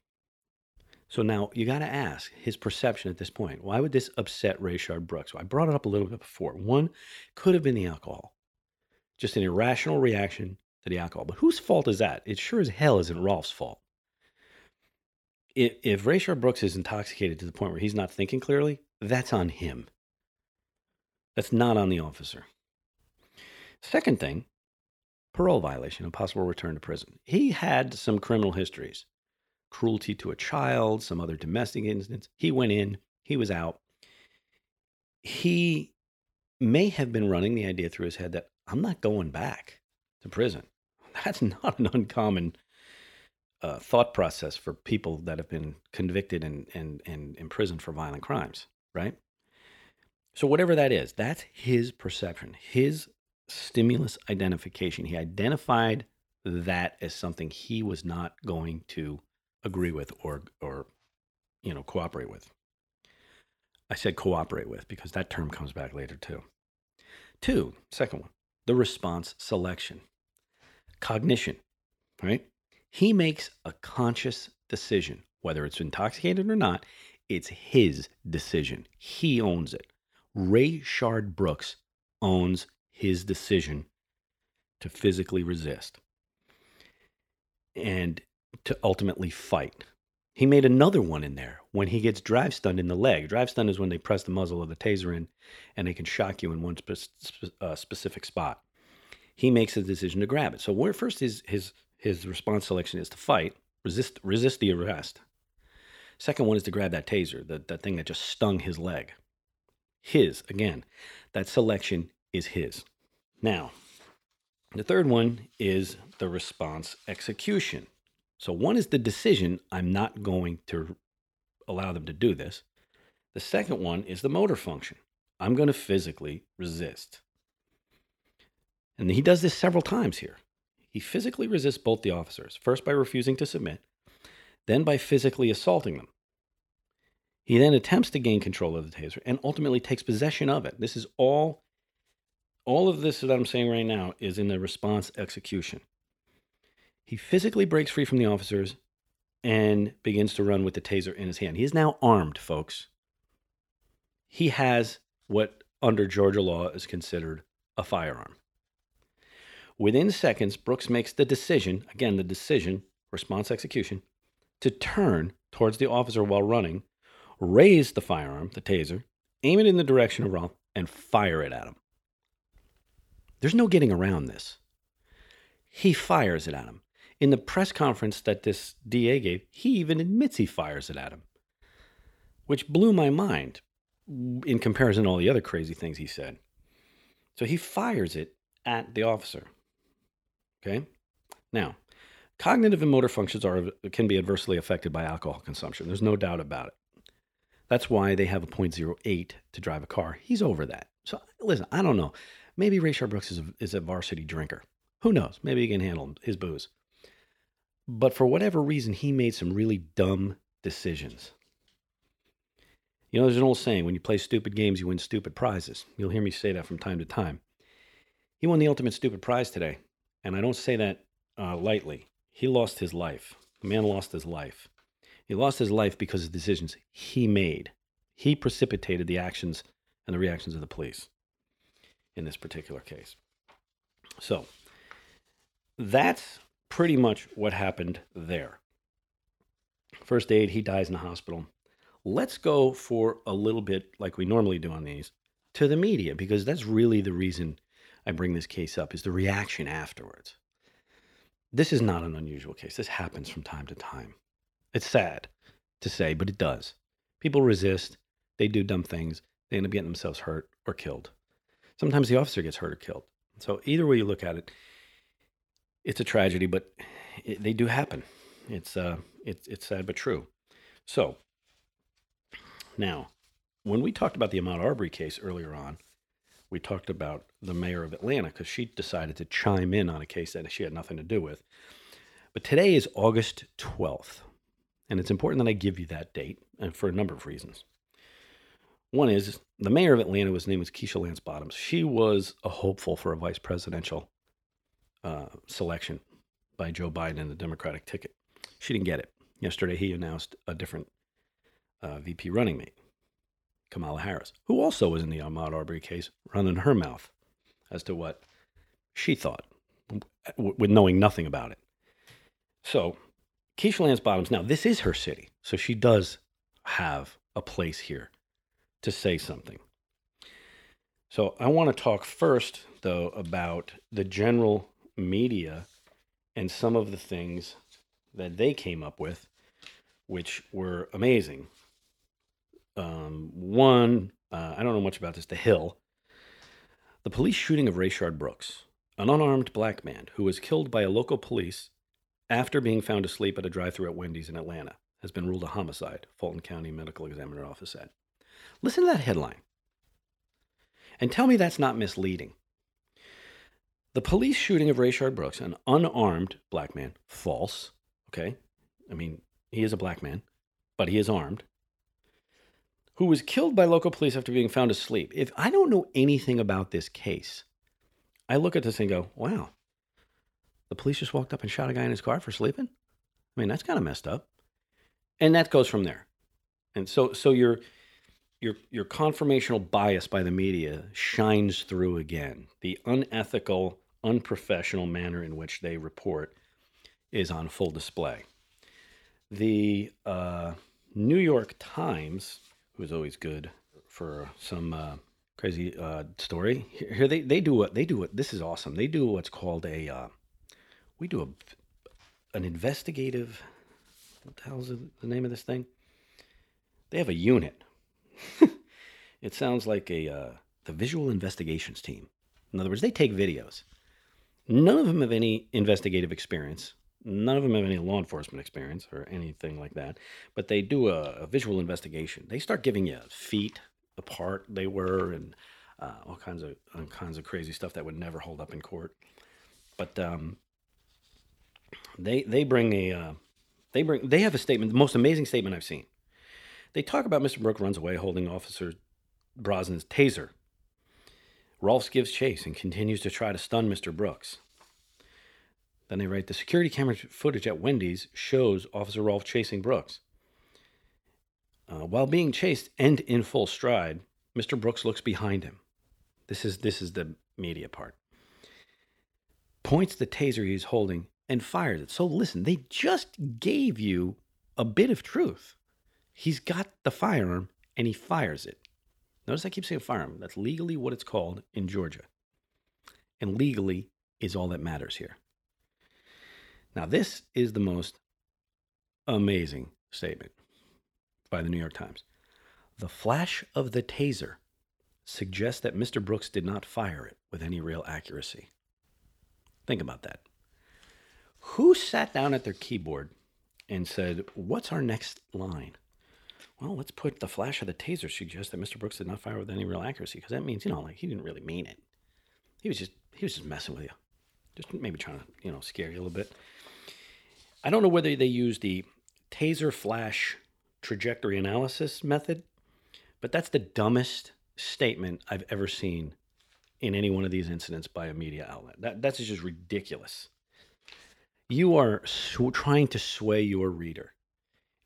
So now you got to ask his perception at this point. Why would this upset Rayshard Brooks? Well, I brought it up a little bit before. One could have been the alcohol, just an irrational reaction to the alcohol. But whose fault is that? It sure as hell isn't Rolfe's fault. If, if Rayshard Brooks is intoxicated to the point where he's not thinking clearly, that's on him. That's not on the officer. Second thing, parole violation and possible return to prison. He had some criminal histories. Cruelty to a child, some other domestic incidents. He went in, he was out. He may have been running the idea through his head that I'm not going back to prison. That's not an uncommon uh, thought process for people that have been convicted and, and, and imprisoned for violent crimes, right? So whatever that is, that's his perception, his stimulus identification. He identified that as something he was not going to agree with or, or, you know, cooperate with. I said cooperate with because that term comes back later too. Two, second one, the response selection. Cognition, right? He makes a conscious decision, whether it's intoxicated or not, it's his decision. He owns it. Rayshard Brooks owns his decision to physically resist and to ultimately fight. He made another one in there when he gets drive stunned in the leg. Drive stun is when they press the muzzle of the taser in and they can shock you in one spe- spe- uh, specific spot. He makes a decision to grab it. So where first his his his response selection is to fight, resist resist the arrest. Second one is to grab that taser, the, the thing that just stung his leg. His, again, that selection is his. Now, the third one is the response execution. So one is the decision, I'm not going to allow them to do this. The second one is the motor function. I'm going to physically resist. And he does this several times here. He physically resists both the officers, first by refusing to submit, then by physically assaulting them. He then attempts to gain control of the taser and ultimately takes possession of it. This is all, all of this that I'm saying right now is in the response execution. He physically breaks free from the officers and begins to run with the taser in his hand. He is now armed, folks. He has what under Georgia law is considered a firearm. Within seconds, Brooks makes the decision, again, the decision, response execution, to turn towards the officer while running, raise the firearm, the taser, aim it in the direction of Rolfe, and fire it at him. There's no getting around this. He fires it at him. In the press conference that this D A gave, he even admits he fires it at him, which blew my mind in comparison to all the other crazy things he said. So he fires it at the officer. Okay? Now, cognitive and motor functions are can be adversely affected by alcohol consumption. There's no doubt about it. That's why they have a point zero eight to drive a car. He's over that. So listen, I don't know. Maybe Rayshard Brooks is a, is a varsity drinker. Who knows? Maybe he can handle his booze. But for whatever reason, he made some really dumb decisions. You know, there's an old saying, when you play stupid games, you win stupid prizes. You'll hear me say that from time to time. He won the ultimate stupid prize today, and I don't say that uh, lightly. He lost his life. The man lost his life. He lost his life because of decisions he made. He precipitated the actions and the reactions of the police in this particular case. So that's pretty much what happened there. First aid, he dies in the hospital. Let's go for a little bit, like we normally do on these, to the media, because that's really the reason I bring this case up, is the reaction afterwards. This is not an unusual case. This happens from time to time. It's sad to say, but it does. People resist. They do dumb things. They end up getting themselves hurt or killed. Sometimes the officer gets hurt or killed. So either way you look at it, it's a tragedy, but it, they do happen. It's uh, it's it's sad but true. So now, when we talked about the Ahmaud Arbery case earlier on, we talked about the mayor of Atlanta because she decided to chime in on a case that she had nothing to do with. But today is August twelfth, and it's important that I give you that date, and for a number of reasons. One is the mayor of Atlanta, whose name was Keisha Lance Bottoms. She was a hopeful for a vice presidential uh, selection by Joe Biden in the Democratic ticket. She didn't get it. Yesterday, he announced a different uh, V P running mate, Kamala Harris, who also was in the Ahmaud Arbery case, running her mouth as to what she thought, w- with knowing nothing about it. So Keisha Lance Bottoms, now this is her city, so she does have a place here to say something. So I want to talk first, though, about the general media and some of the things that they came up with, which were amazing. Um, one, uh, I don't know much about this, The Hill. The police shooting of Rayshard Brooks, an unarmed black man who was killed by a local police after being found asleep at a drive-thru at Wendy's in Atlanta, has been ruled a homicide, Fulton County Medical Examiner Office said. Listen to that headline. And tell me that's not misleading. The police shooting of Rayshard Brooks, an unarmed black man, false, okay? I mean, he is a black man, but he is armed, who was killed by local police after being found asleep. If I don't know anything about this case, I look at this and go, wow, the police just walked up and shot a guy in his car for sleeping? I mean, that's kind of messed up. And that goes from there. And so so your, your, your confirmational bias by the media shines through again. The unethical, unprofessional manner in which they report is on full display. The uh, New York Times, who's always good for some uh, crazy uh, story. Here they they do what they do what this is awesome. They do what's called a uh, we do a an investigative. What the hell's the name of this thing? They have a unit. It sounds like a uh, the visual investigations team. In other words, they take videos. None of them have any investigative experience. None of them have any law enforcement experience or anything like that, but they do a, a visual investigation. They start giving you feet apart they were and uh, all kinds of all kinds of crazy stuff that would never hold up in court. But um, they they bring a uh, they bring they have a statement, the most amazing statement I've seen. They talk about Mister Brooks runs away holding Officer Brosnan's taser. Rolfe gives chase and continues to try to stun Mister Brooks. Then they write, the security camera footage at Wendy's shows Officer Rolfe chasing Brooks. Uh, while being chased and in full stride, Mister Brooks looks behind him. This is this is the media part. Points the taser he's holding and fires it. So listen, they just gave you a bit of truth. He's got the firearm and he fires it. Notice I keep saying firearm. That's legally what it's called in Georgia. And legally is all that matters here. Now, this is the most amazing statement by the New York Times. The flash of the taser suggests that Mister Brooks did not fire it with any real accuracy. Think about that. Who sat down at their keyboard and said, what's our next line? Well, let's put the flash of the taser suggests that Mister Brooks did not fire with any real accuracy, because that means, you know, like he didn't really mean it. He was just he was just messing with you. Just maybe trying to, you know, scare you a little bit. I don't know whether they use the taser flash trajectory analysis method, but that's the dumbest statement I've ever seen in any one of these incidents by a media outlet. That that's just ridiculous. You are sw- trying to sway your reader,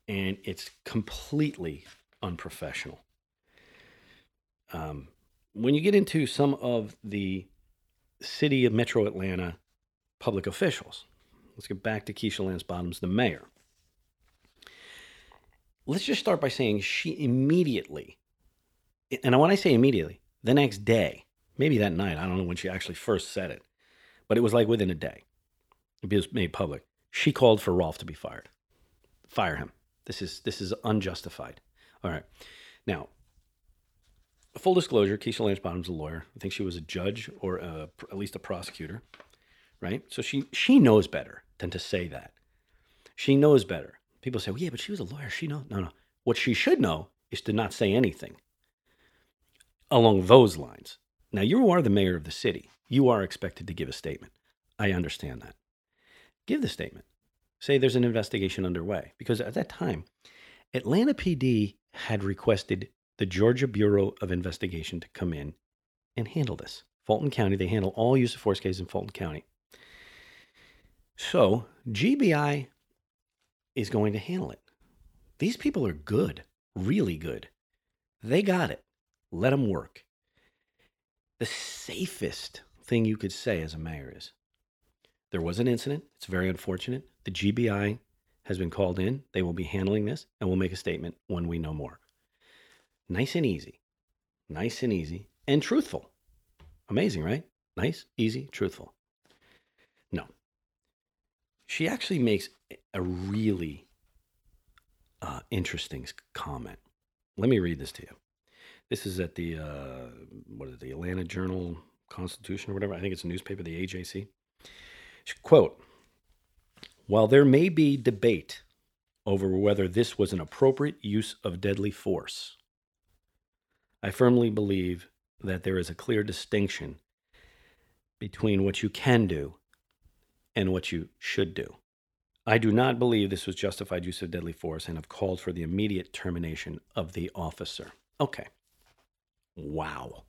and it's completely unprofessional when you get into some of the city of Metro Atlanta public officials, let's get back to Keisha Lance Bottoms, the mayor. Let's just start by saying she immediately, and when I say immediately, the next day, maybe that night, I don't know when she actually first said it, but it was like within a day, it was made public. She called for Rolfe to be fired. Fire him. This is this is unjustified. All right. Now, full disclosure, Keisha Lance Bottoms is a lawyer. I think she was a judge or a, at least a prosecutor, right? So she she knows better than to say that. She knows better. People say, well, yeah, but she was a lawyer. She knows. No, no. What she should know is to not say anything along those lines. Now, you are the mayor of the city. You are expected to give a statement. I understand that. Give the statement. Say there's an investigation underway. Because at that time, Atlanta P D had requested the Georgia Bureau of Investigation to come in and handle this. Fulton County, they handle all use of force cases in Fulton County. So G B I is going to handle it. These people are good, really good. They got it. Let them work. The safest thing you could say as a mayor is, there was an incident. It's very unfortunate. The G B I has been called in. They will be handling this, and we'll make a statement when we know more. Nice and easy. Nice and easy and truthful. Amazing, right? Nice, easy, truthful. No. She actually makes a really uh, interesting comment. Let me read this to you. This is at the, uh, what is it, the Atlanta Journal-Constitution or whatever. I think it's a newspaper, the A J C. Quote, while there may be debate over whether this was an appropriate use of deadly force, I firmly believe that there is a clear distinction between what you can do and what you should do. I do not believe this was justified use of deadly force and have called for the immediate termination of the officer. Okay. Wow.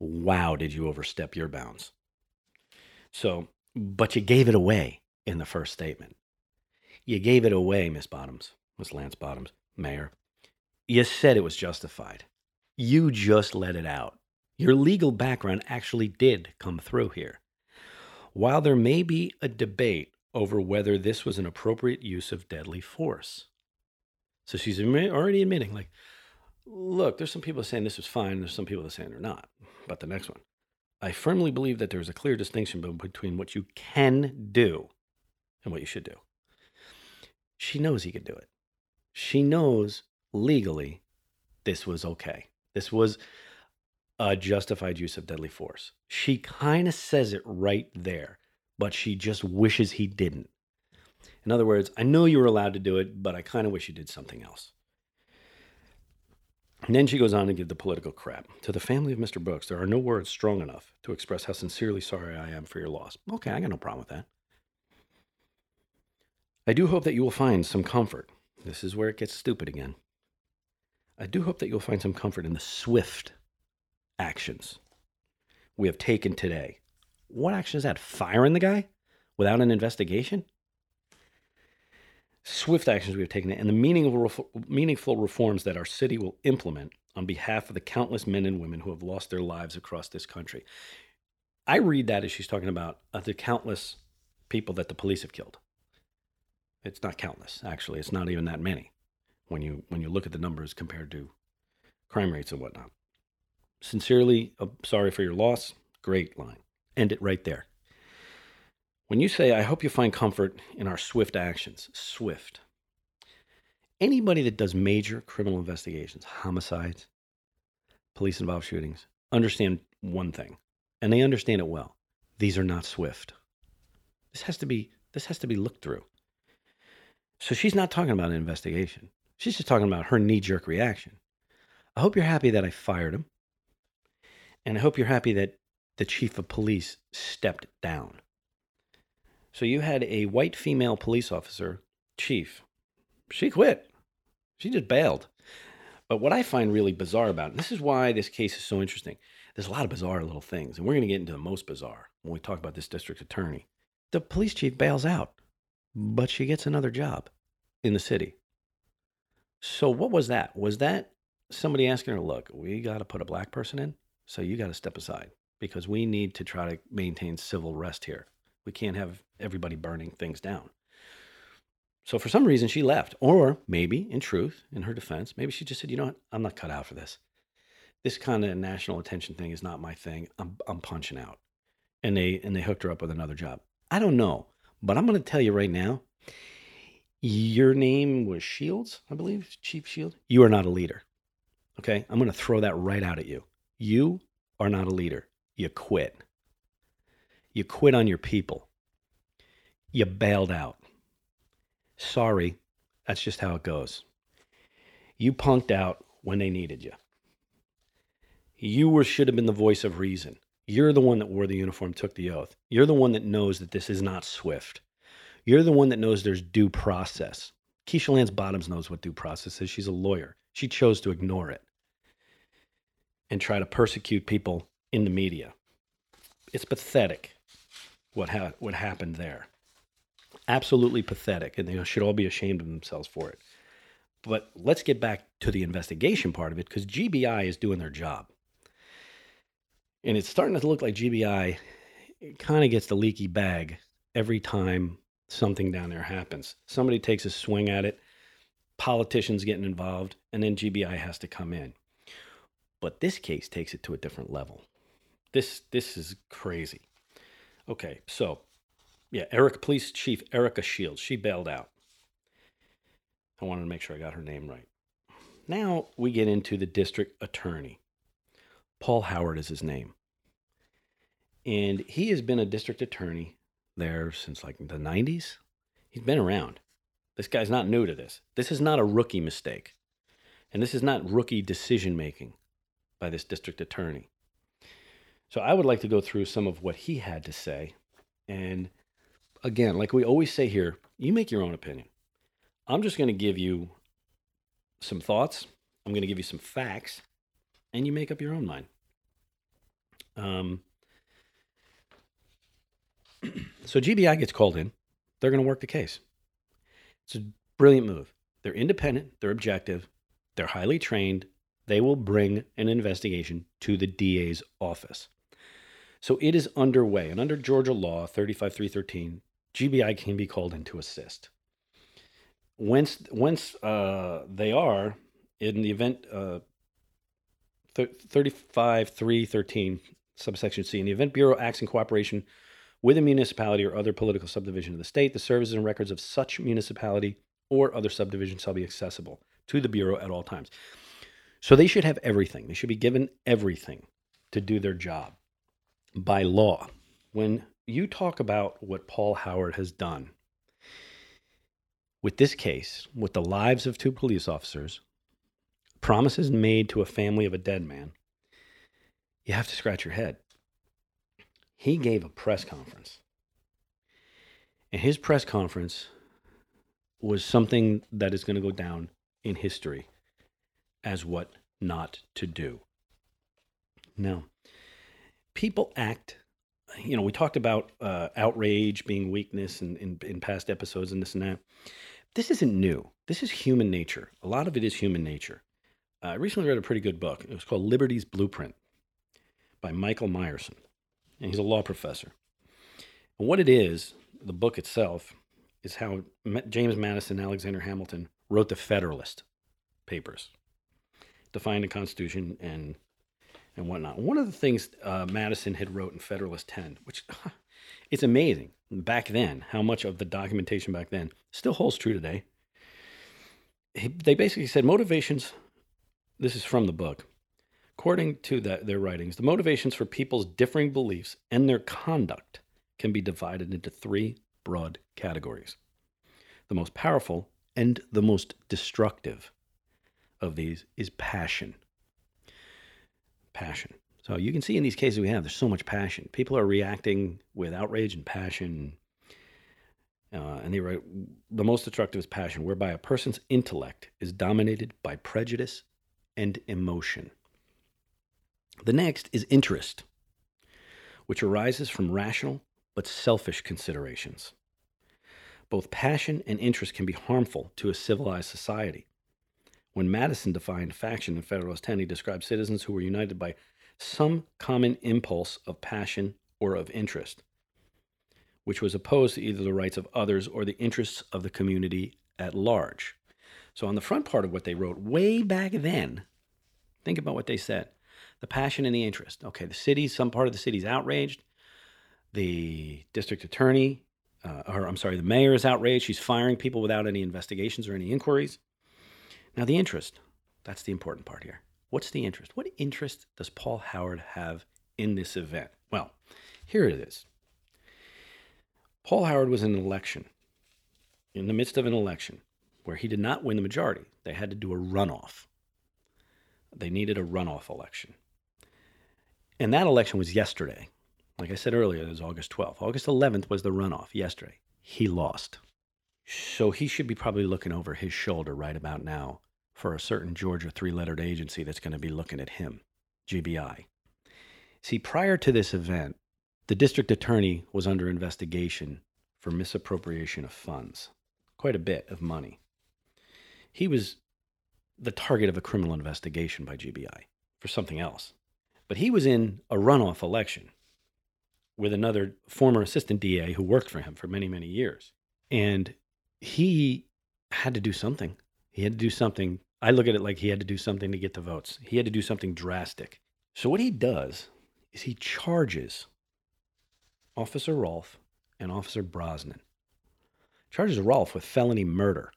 Wow, did you overstep your bounds. So, but you gave it away in the first statement. You gave it away, Miss Bottoms, Miss Lance Bottoms, Mayor. You said it was justified. You just let it out. Your legal background actually did come through here. While there may be a debate over whether this was an appropriate use of deadly force. So she's already admitting, like, look, there's some people saying this is fine. There's some people that are saying they're not. But the next one. I firmly believe that there is a clear distinction between what you can do and what you should do. She knows he could do it. She knows legally this was okay. This was a justified use of deadly force. She kind of says it right there, but she just wishes he didn't. In other words, I know you were allowed to do it, but I kind of wish you did something else. And then she goes on to give the political crap. To the family of Mister Brooks, there are no words strong enough to express how sincerely sorry I am for your loss. Okay, I got no problem with that. I do hope that you will find some comfort. This is where it gets stupid again. I do hope that you'll find some comfort in the swift actions we have taken today. What action is that? Firing the guy without an investigation? Swift actions we have taken and the meaningful, meaningful reforms that our city will implement on behalf of the countless men and women who have lost their lives across this country. I read that as she's talking about uh, the countless people that the police have killed. It's not countless, actually. It's not even that many. When you when you look at the numbers compared to crime rates and whatnot. Sincerely, uh, sorry for your loss. Great line. End it right there. When you say, I hope you find comfort in our swift actions. Swift. Anybody that does major criminal investigations, homicides, police-involved shootings, understand one thing, and they understand it well. These are not swift. This has to be, this has to be looked through. So she's not talking about an investigation. She's just talking about her knee-jerk reaction. I hope you're happy that I fired him. And I hope you're happy that the chief of police stepped down. So you had a white female police officer, chief. She quit. She just bailed. But what I find really bizarre about it, and this is why this case is so interesting. There's a lot of bizarre little things. And we're going to get into the most bizarre when we talk about this district attorney. The police chief bails out. But she gets another job in the city. So what was that? Was that somebody asking her, look, we got to put a black person in, so you got to step aside because we need to try to maintain civil rest here. We can't have everybody burning things down. So for some reason, she left. Or maybe, in truth, in her defense, maybe she just said, you know what, I'm not cut out for this. This kind of national attention thing is not my thing. I'm I'm punching out. And they and they hooked her up with another job. I don't know, but I'm going to tell you right now, your name was Shields, I believe, Chief Shields. You are not a leader, okay? I'm going to throw that right out at you. You are not a leader. You quit. You quit on your people. You bailed out. Sorry, that's just how it goes. You punked out when they needed you. You were should have been the voice of reason. You're the one that wore the uniform, took the oath. You're the one that knows that this is not swift. You're the one that knows there's due process. Keisha Lance Bottoms knows what due process is. She's a lawyer. She chose to ignore it and try to persecute people in the media. It's pathetic what ha- what happened there. Absolutely pathetic, and they should all be ashamed of themselves for it. But let's get back to the investigation part of it, because G B I is doing their job. And it's starting to look like G B I kind of gets the leaky bag every time something down there happens. Somebody takes a swing at it, politicians getting involved, and then G B I has to come in. But this case takes it to a different level. This this is crazy. Okay, so, yeah, Eric, Police Chief Erica Shields, she bailed out. I wanted to make sure I got her name right. Now we get into the district attorney. Paul Howard is his name. And he has been a district attorney there since like the nineties. He's been around. This guy's not new to this. This is not a rookie mistake. And this is not rookie decision-making by this district attorney. So I would like to go through some of what he had to say. And again, like we always say here, you make your own opinion. I'm just going to give you some thoughts. I'm going to give you some facts. And you make up your own mind. Um, so G B I gets called in. They're going to work the case. It's a brilliant move. They're independent. They're objective. They're highly trained. They will bring an investigation to the D A's office. So it is underway. And under Georgia law, thirty-five three thirteen, G B I can be called in to assist. Once, once uh, they are, in the event... Uh, thirty-five three thirteen, subsection C, in the event Bureau acts in cooperation with a municipality or other political subdivision of the state, the services and records of such municipality or other subdivision shall be accessible to the Bureau at all times. So they should have everything. They should be given everything to do their job by law. When you talk about what Paul Howard has done with this case, with the lives of two police officers, promises made to a family of a dead man, you have to scratch your head. He gave a press conference. And his press conference was something that is going to go down in history as what not to do. Now, people act, you know, we talked about uh, outrage being weakness in, in, in past episodes and this and that. This isn't new. This is human nature. A lot of it is human nature. I recently read a pretty good book. It was called Liberty's Blueprint by Michael Myerson, and he's a law professor. And what it is, the book itself, is how James Madison and Alexander Hamilton wrote the Federalist Papers, defined the Constitution and and whatnot. One of the things uh, Madison had wrote in Federalist ten, which it's amazing back then, how much of the documentation back then still holds true today. He, they basically said motivations... This is from the book. According to the, their writings, the motivations for people's differing beliefs and their conduct can be divided into three broad categories. The most powerful and the most destructive of these is passion. Passion. So you can see in these cases we have, there's so much passion. People are reacting with outrage and passion. Uh, and they write, the most destructive is passion, whereby a person's intellect is dominated by prejudice and emotion. The next is interest, which arises from rational but selfish considerations. Both passion and interest can be harmful to a civilized society. when Madison defined faction in Federalist ten, he described citizens who were united by some common impulse of passion or of interest, which was opposed to either the rights of others or the interests of the community at large. So on the front part of what they wrote way back then, think about what they said. The passion and the interest. Okay, the city, some part of the city is outraged. The district attorney, uh, or I'm sorry, the mayor is outraged. She's firing people without any investigations or any inquiries. Now the interest, that's the important part here. What's the interest? What interest does Paul Howard have in this event? Well, here it is. Paul Howard was in an election, in the midst of an election, where he did not win the majority. They had to do a runoff. They needed a runoff election. And that election was yesterday. Like I said earlier, it was August twelfth. August eleventh was the runoff yesterday. He lost. So he should be probably looking over his shoulder right about now for a certain Georgia three-lettered agency that's going to be looking at him, G B I. See, prior to this event, the district attorney was under investigation for misappropriation of funds, quite a bit of money. He was the target of a criminal investigation by G B I for something else. But he was in a runoff election with another former assistant D A who worked for him for many, many years. And he had to do something. He had to do something. I look at it like he had to do something to get the votes. He had to do something drastic. So what he does is he charges Officer Rolfe and Officer Brosnan. Charges Rolfe with felony murder.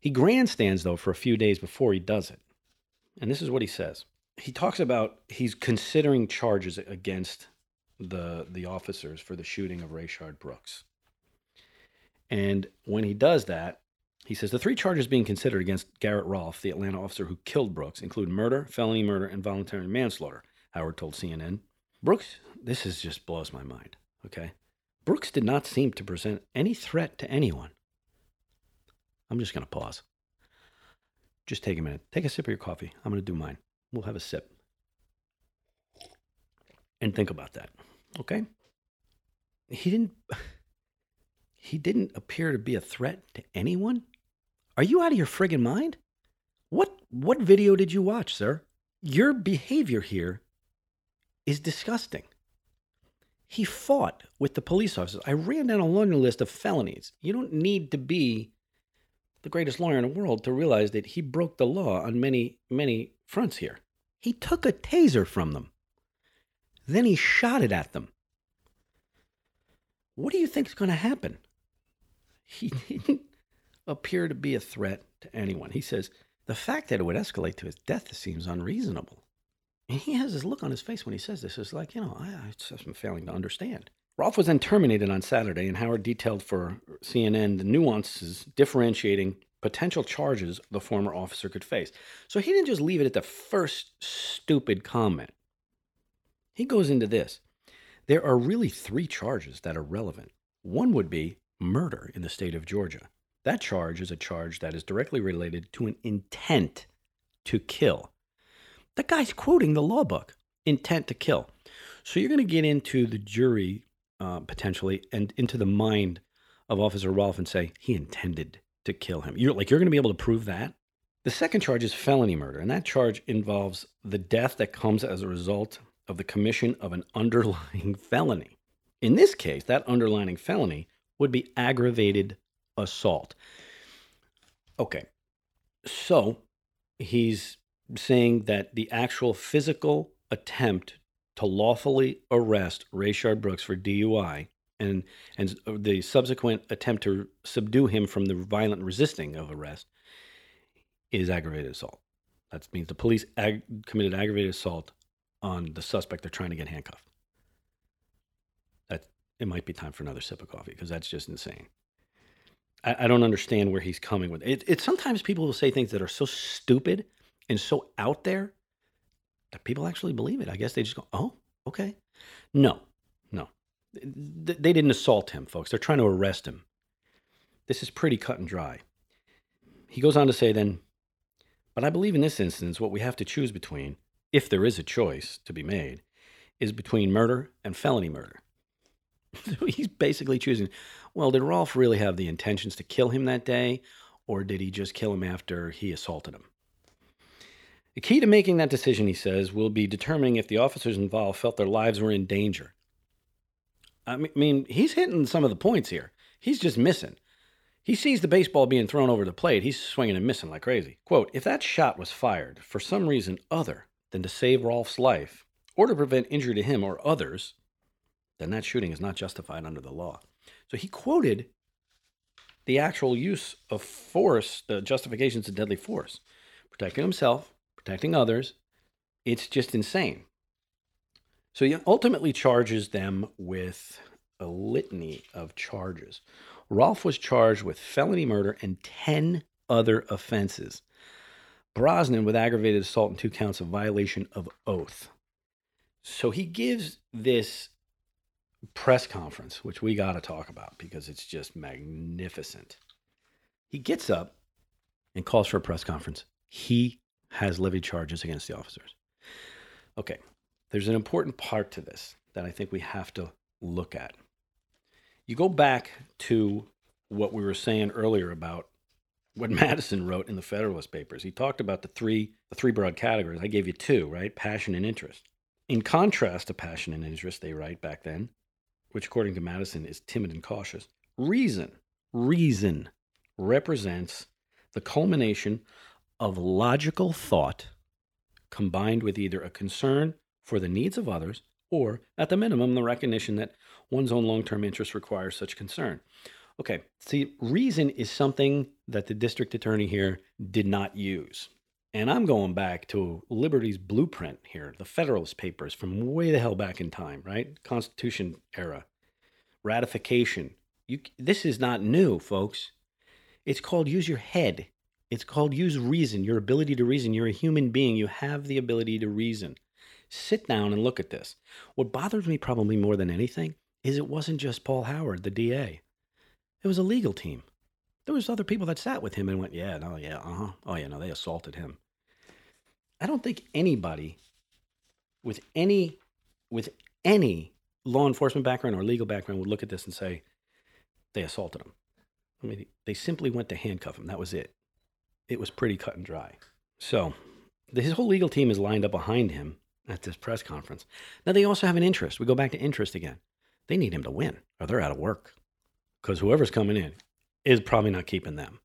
He grandstands, though, for a few days before he does it. And this is what he says. He talks about he's considering charges against the the officers for the shooting of Rayshard Brooks. And when he does that, he says, the three charges being considered against Garrett Rolfe, the Atlanta officer who killed Brooks, include murder, felony murder, and voluntary manslaughter, Howard told C N N. Brooks, this is just blows my mind, okay? Brooks did not seem to present any threat to anyone. I'm just going to pause. Just take a minute. Take a sip of your coffee. I'm going to do mine. We'll have a sip. And think about that, okay? He didn't... He didn't appear to be a threat to anyone? Are you out of your friggin' mind? What what video did you watch, sir? Your behavior here is disgusting. He fought with the police officers. I ran down a long list of felonies. You don't need to be the greatest lawyer in the world to realize that he broke the law on many, many fronts here. He took a taser from them. Then he shot it at them. What do you think is going to happen? He didn't appear to be a threat to anyone. He says, the fact that it would escalate to his death seems unreasonable. And he has this look on his face when he says this. It's like, you know, I, I just am failing to understand. Rolfe was then terminated on Saturday, and Howard detailed for C N N the nuances differentiating potential charges the former officer could face. So he didn't just leave it at the first stupid comment. He goes into this. There are really three charges that are relevant. One would be murder in the state of Georgia. That charge is a charge that is directly related to an intent to kill. The guy's quoting the law book, intent to kill. So you're going to get into the jury uh, potentially and into the mind of Officer Rolfe and say, he intended to kill him. You're like, you're going to be able to prove that? The second charge is felony murder, and that charge involves the death that comes as a result of the commission of an underlying felony. In this case, that underlying felony would be aggravated assault. Okay, so he's saying that the actual physical attempt to lawfully arrest Rayshard Brooks for D U I and, and the subsequent attempt to subdue him from the violent resisting of arrest is aggravated assault. That means the police ag- committed aggravated assault on the suspect they're trying to get handcuffed. That it might be time for another sip of coffee because that's just insane. I, I don't understand where he's coming with it. It's sometimes people will say things that are so stupid and so out there that people actually believe it. I guess they just go, oh, okay. No, no. They, they didn't assault him, folks. They're trying to arrest him. This is pretty cut and dry. He goes on to say then, but I believe in this instance what we have to choose between, if there is a choice to be made, is between murder and felony murder. So he's basically choosing, well, did Rolfe really have the intentions to kill him that day? or did he just kill him after he assaulted him? The key to making that decision, he says, will be determining if the officers involved felt their lives were in danger. I mean, he's hitting some of the points here. He's just missing. He sees the baseball being thrown over the plate. He's swinging and missing like crazy. Quote, if that shot was fired for some reason other than to save Rolfe's life or to prevent injury to him or others, then that shooting is not justified under the law. So he quoted the actual use of force, the justifications of deadly force, protecting himself, protecting others. It's just insane. So he ultimately charges them with a litany of charges. Rolfe was charged with felony murder and ten other offenses. Brosnan with aggravated assault and two counts of violation of oath. So he gives this press conference, which we got to talk about because it's just magnificent. He gets up and calls for a press conference. He has levied charges against the officers. Okay, there's an important part to this that I think we have to look at. You go back to what we were saying earlier about what Madison wrote in the Federalist Papers. He talked about the three the three broad categories. I gave you two, right? Passion and interest. In contrast to passion and interest, they write back then, which according to Madison is timid and cautious, reason, reason represents the culmination of logical thought combined with either a concern for the needs of others or, at the minimum, the recognition that one's own long-term interests require such concern. Okay, see, reason is something that the district attorney here did not use. And I'm going back to Liberty's Blueprint here, the Federalist Papers from way the hell back in time, right? Constitution era, ratification. You, this is not new, folks. It's called use your head. It's called use reason, your ability to reason. You're a human being. You have the ability to reason. Sit down and look at this. What bothers me probably more than anything is it wasn't just Paul Howard, the D A. It was a legal team. There was other people that sat with him and went, yeah, no, yeah, uh-huh. Oh, yeah, no, they assaulted him. I don't think anybody with any with any law enforcement background or legal background would look at this and say, they assaulted him. I mean, they simply went to handcuff him. That was it. It was pretty cut and dry. So his whole legal team is lined up behind him at this press conference. Now, they also have an interest. We go back to interest again. They need him to win or they're out of work because whoever's coming in is probably not keeping them.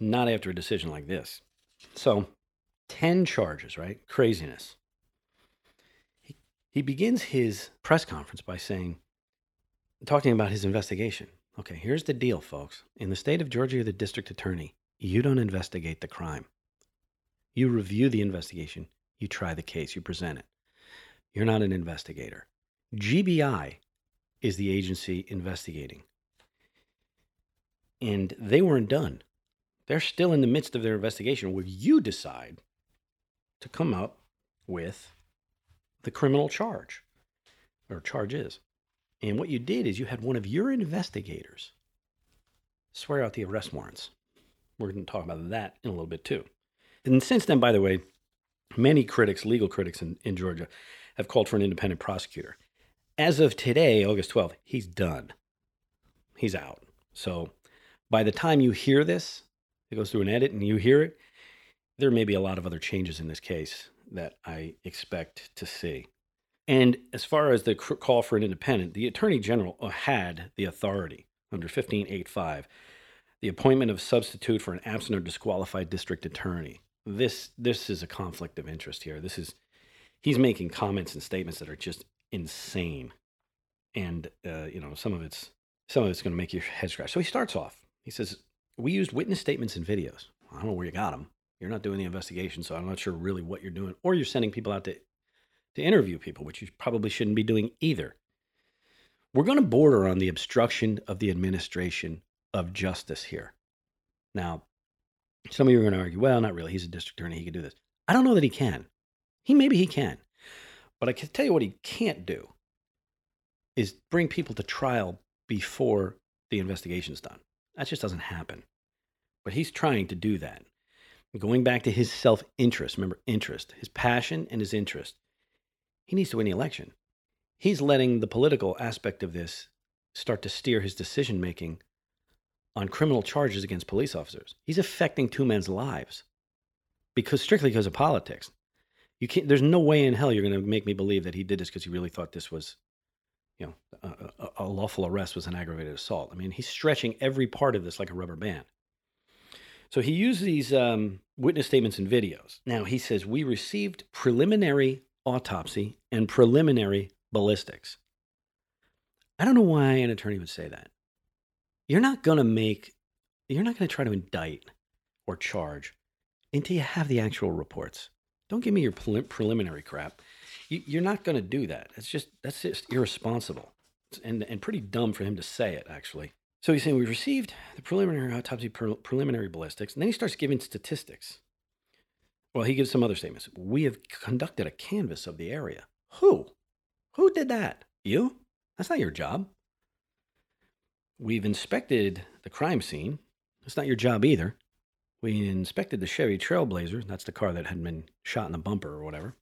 Not after a decision like this. So, ten charges, right? Craziness. He, he begins his press conference by saying, talking about his investigation. Okay, here's the deal, folks. In the state of Georgia, you're the district attorney. You don't investigate the crime. You review the investigation. You try the case. You present it. You're not an investigator. G B I is the agency investigating. And they weren't done. They're still in the midst of their investigation where you decide to come up with the criminal charge or charges. And what you did is you had one of your investigators swear out the arrest warrants. We're going to talk about that in a little bit too. And since then, by the way, many critics, legal critics in, in Georgia, have called for an independent prosecutor. As of today, August twelfth, he's done. He's out. So by the time you hear this, it goes through an edit and you hear it, there may be a lot of other changes in this case that I expect to see. And as far as the call for an independent, the Attorney General had the authority under fifteen eighty-five, the appointment of substitute for an absent or disqualified district attorney. This this is a conflict of interest here. This is, he's making comments and statements that are just insane. And, uh, you know, some of it's, some of it's going to make your head scratch. So he starts off. He says, we used witness statements and videos. I don't know where you got them. You're not doing the investigation, so I'm not sure really what you're doing. Or you're sending people out to, to interview people, which you probably shouldn't be doing either. We're going to border on the obstruction of the administration of justice here. Now, some of you are going to argue, well, not really. He's a district attorney. He can do this. I don't know that he can. He maybe he can. But I can tell you what he can't do is bring people to trial before the investigation's done. That just doesn't happen. But he's trying to do that. Going back to his self-interest, remember interest, his passion and his interest. He needs to win the election. He's letting the political aspect of this start to steer his decision-making on criminal charges against police officers. He's affecting two men's lives because strictly because of politics. You can't. There's no way in hell you're going to make me believe that he did this because he really thought this was, you know, a, a, a lawful arrest was an aggravated assault. I mean, he's stretching every part of this like a rubber band. So he used these um, witness statements and videos. Now he says, we received preliminary autopsy and preliminary ballistics. I don't know why an attorney would say that. You're not going to make, you're not going to try to indict or charge until you have the actual reports. Don't give me your prelim- preliminary crap. You, you're not going to do that. That's just, that's just irresponsible and, and pretty dumb for him to say it, actually. So he's saying we received the preliminary autopsy, pre- preliminary ballistics, and then he starts giving statistics. Well, he gives some other statements. We have conducted a canvass of the area. Who? Who did that? You? That's not your job. We've inspected the crime scene. That's not your job either. We inspected the Chevy Trailblazer. That's the car that had been shot in the bumper or whatever.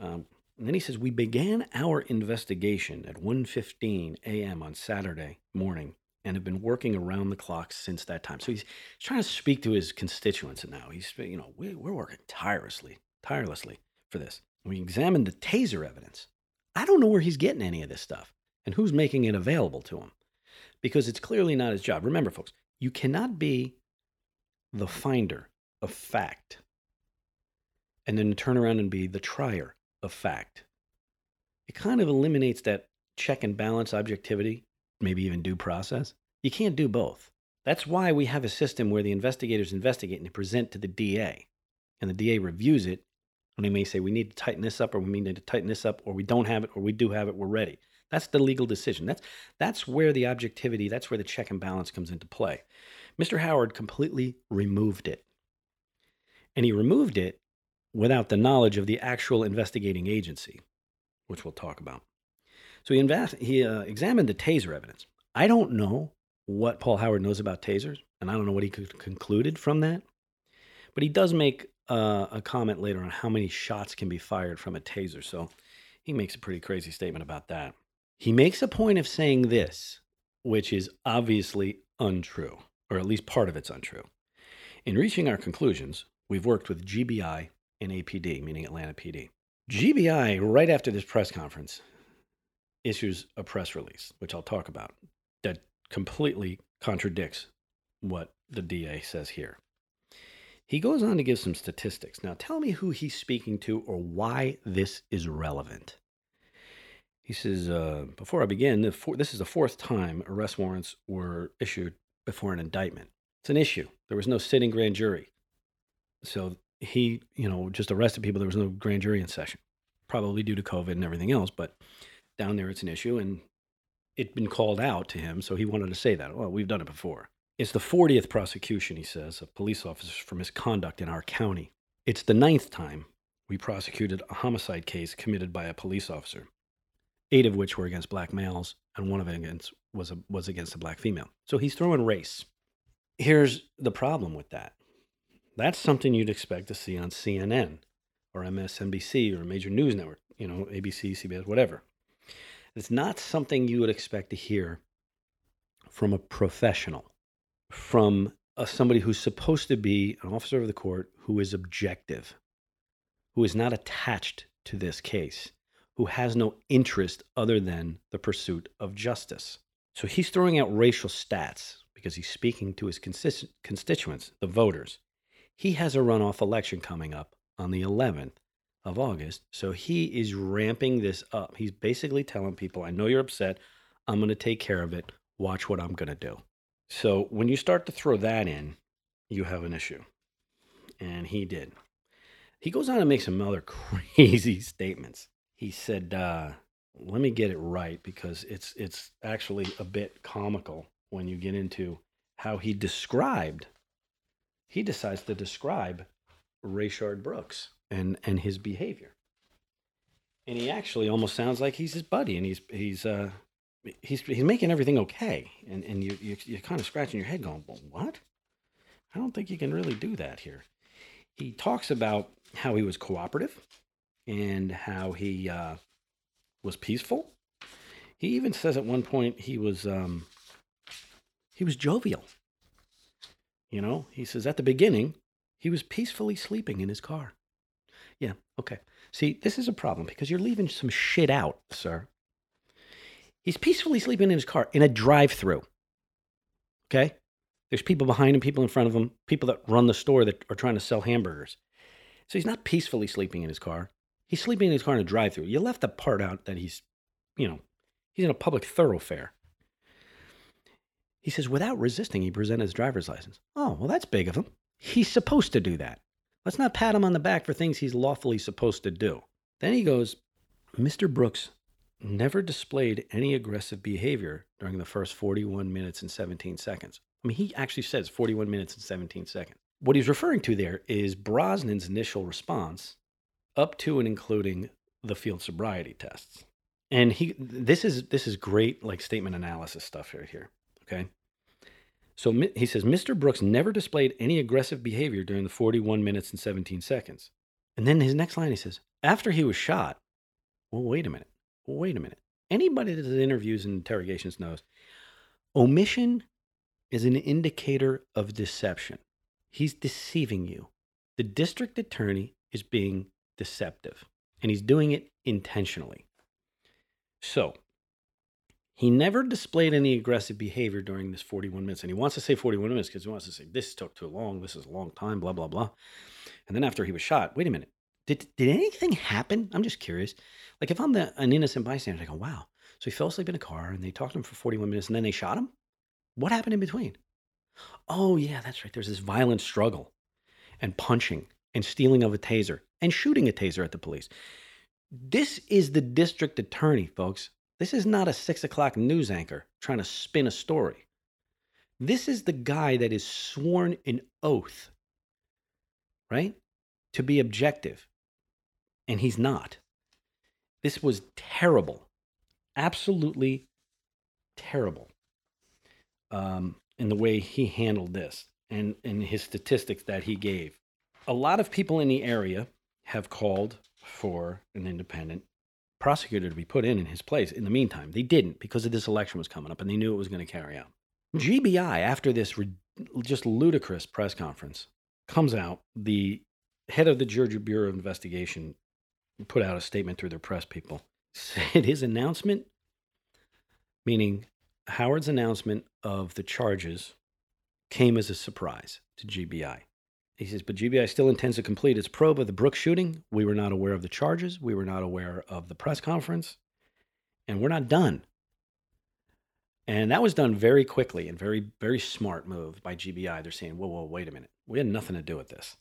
Um, and then he says, we began our investigation at one fifteen a.m. on Saturday morning and have been working around the clock since that time. So he's trying to speak to his constituents now. He's, you know, we, we're working tirelessly, tirelessly for this. We examined the taser evidence. I don't know where he's getting any of this stuff and who's making it available to him because it's clearly not his job. Remember, folks, you cannot be the finder of fact and then turn around and be the trier of fact. It kind of eliminates that check and balance objectivity, maybe even due process. You can't do both. That's why we have a system where the investigators investigate and they present to the D A, and the D A reviews it, and they may say, we need to tighten this up, or we need to tighten this up, or we don't have it, or we do have it, we're ready. That's the legal decision. That's that's where the objectivity, that's where the check and balance comes into play. Mister Howard completely removed it. And he removed it without the knowledge of the actual investigating agency, which we'll talk about. So he, invas- he uh, examined the taser evidence. I don't know what Paul Howard knows about tasers, and I don't know what he could concluded from that. But he does make uh, a comment later on how many shots can be fired from a taser. So he makes a pretty crazy statement about that. He makes a point of saying this, which is obviously untrue, or at least part of it's untrue. In reaching our conclusions, we've worked with G B I and A P D, meaning Atlanta P D. G B I, right after this press conference, issues a press release, which I'll talk about, that completely contradicts what the D A says here. He goes on to give some statistics. Now, tell me who he's speaking to or why this is relevant. He says, uh, before I begin, the four, this is the fourth time arrest warrants were issued before an indictment. It's an issue. There was no sitting grand jury. So he, you know, just arrested people. There was no grand jury in session, probably due to COVID and everything else. But down there, it's an issue. And it'd been called out to him. So he wanted to say that. Well, we've done it before. It's the fortieth prosecution, he says, of police officers for misconduct in our county. It's the ninth time we prosecuted a homicide case committed by a police officer, eight of which were against black males, and one of it against, was, a, was against a black female. So he's throwing race. Here's the problem with that. That's something you'd expect to see on C N N or M S N B C or a major news network, you know, A B C, C B S, whatever. It's not something you would expect to hear from a professional, from a, somebody who's supposed to be an officer of the court who is objective, who is not attached to this case, who has no interest other than the pursuit of justice. So he's throwing out racial stats because he's speaking to his consist- constituents, the voters. He has a runoff election coming up on the eleventh of August, so he is ramping this up. He's basically telling people, I know you're upset. I'm going to take care of it. Watch what I'm going to do. So when you start to throw that in, you have an issue. And he did. He goes on to make some other crazy statements. He said, uh, let me get it right because it's it's actually a bit comical when you get into how he described, he decides to describe Rayshard Brooks and, and his behavior. And he actually almost sounds like he's his buddy and he's he's uh, he's he's making everything okay. And and you, you, you're kind of scratching your head going, well, what? I don't think you can really do that here. He talks about how he was cooperative and how he uh, was peaceful. He even says at one point he was um, He was jovial. You know, he says at the beginning, he was peacefully sleeping in his car. Yeah, okay. See, this is a problem because you're leaving some shit out, sir. He's peacefully sleeping in his car in a drive-thru. Okay? There's people behind him, people in front of him, people that run the store that are trying to sell hamburgers. So he's not peacefully sleeping in his car. He's sleeping in his car in a drive-thru. You left the part out that he's, you know, he's in a public thoroughfare. He says, without resisting, he presented his driver's license. Oh, well, that's big of him. He's supposed to do that. Let's not pat him on the back for things he's lawfully supposed to do. Then he goes, Mister Brooks never displayed any aggressive behavior during the first forty-one minutes and seventeen seconds. I mean, he actually says forty-one minutes and seventeen seconds. What he's referring to there is Brosnan's initial response up to and including the field sobriety tests. And he, this is this is great, like, statement analysis stuff right here, okay? So he says, Mister Brooks never displayed any aggressive behavior during the forty-one minutes and seventeen seconds. And then his next line, he says, after he was shot, well, wait a minute, wait a minute. Anybody that does interviews and interrogations knows omission is an indicator of deception. He's deceiving you. The district attorney is being deceptive, and he's doing it intentionally. So he never displayed any aggressive behavior during this forty-one minutes. And he wants to say forty-one minutes because he wants to say, this took too long. This is a long time, blah, blah, blah. And then after he was shot, wait a minute. Did did anything happen? I'm just curious. Like if I'm the, an innocent bystander, I go, wow. So he fell asleep in a car and they talked to him for forty-one minutes and then they shot him? What happened in between? Oh, yeah, that's right. There's this violent struggle and punching and stealing of a taser and shooting a taser at the police. This is the district attorney, folks. This is not a six o'clock news anchor trying to spin a story. This is the guy that is sworn an oath, right? To be objective. And he's not. This was terrible. Absolutely terrible. Um, in the way he handled this and, and his statistics that he gave. A lot of people in the area have called for an independent prosecutor to be put in in his place. In the meantime, they didn't because of this election was coming up and they knew it was going to carry out. G B I, after this re- just ludicrous press conference, comes out. The head of the Georgia Bureau of Investigation put out a statement through their press people. Said his announcement, meaning Howard's announcement of the charges, came as a surprise to G B I. He says, but G B I still intends to complete its probe of the Brooks shooting. We were not aware of the charges. We were not aware of the press conference. And we're not done. And that was done very quickly and very, very smart move by G B I. They're saying, whoa, whoa, wait a minute. We had nothing to do with this.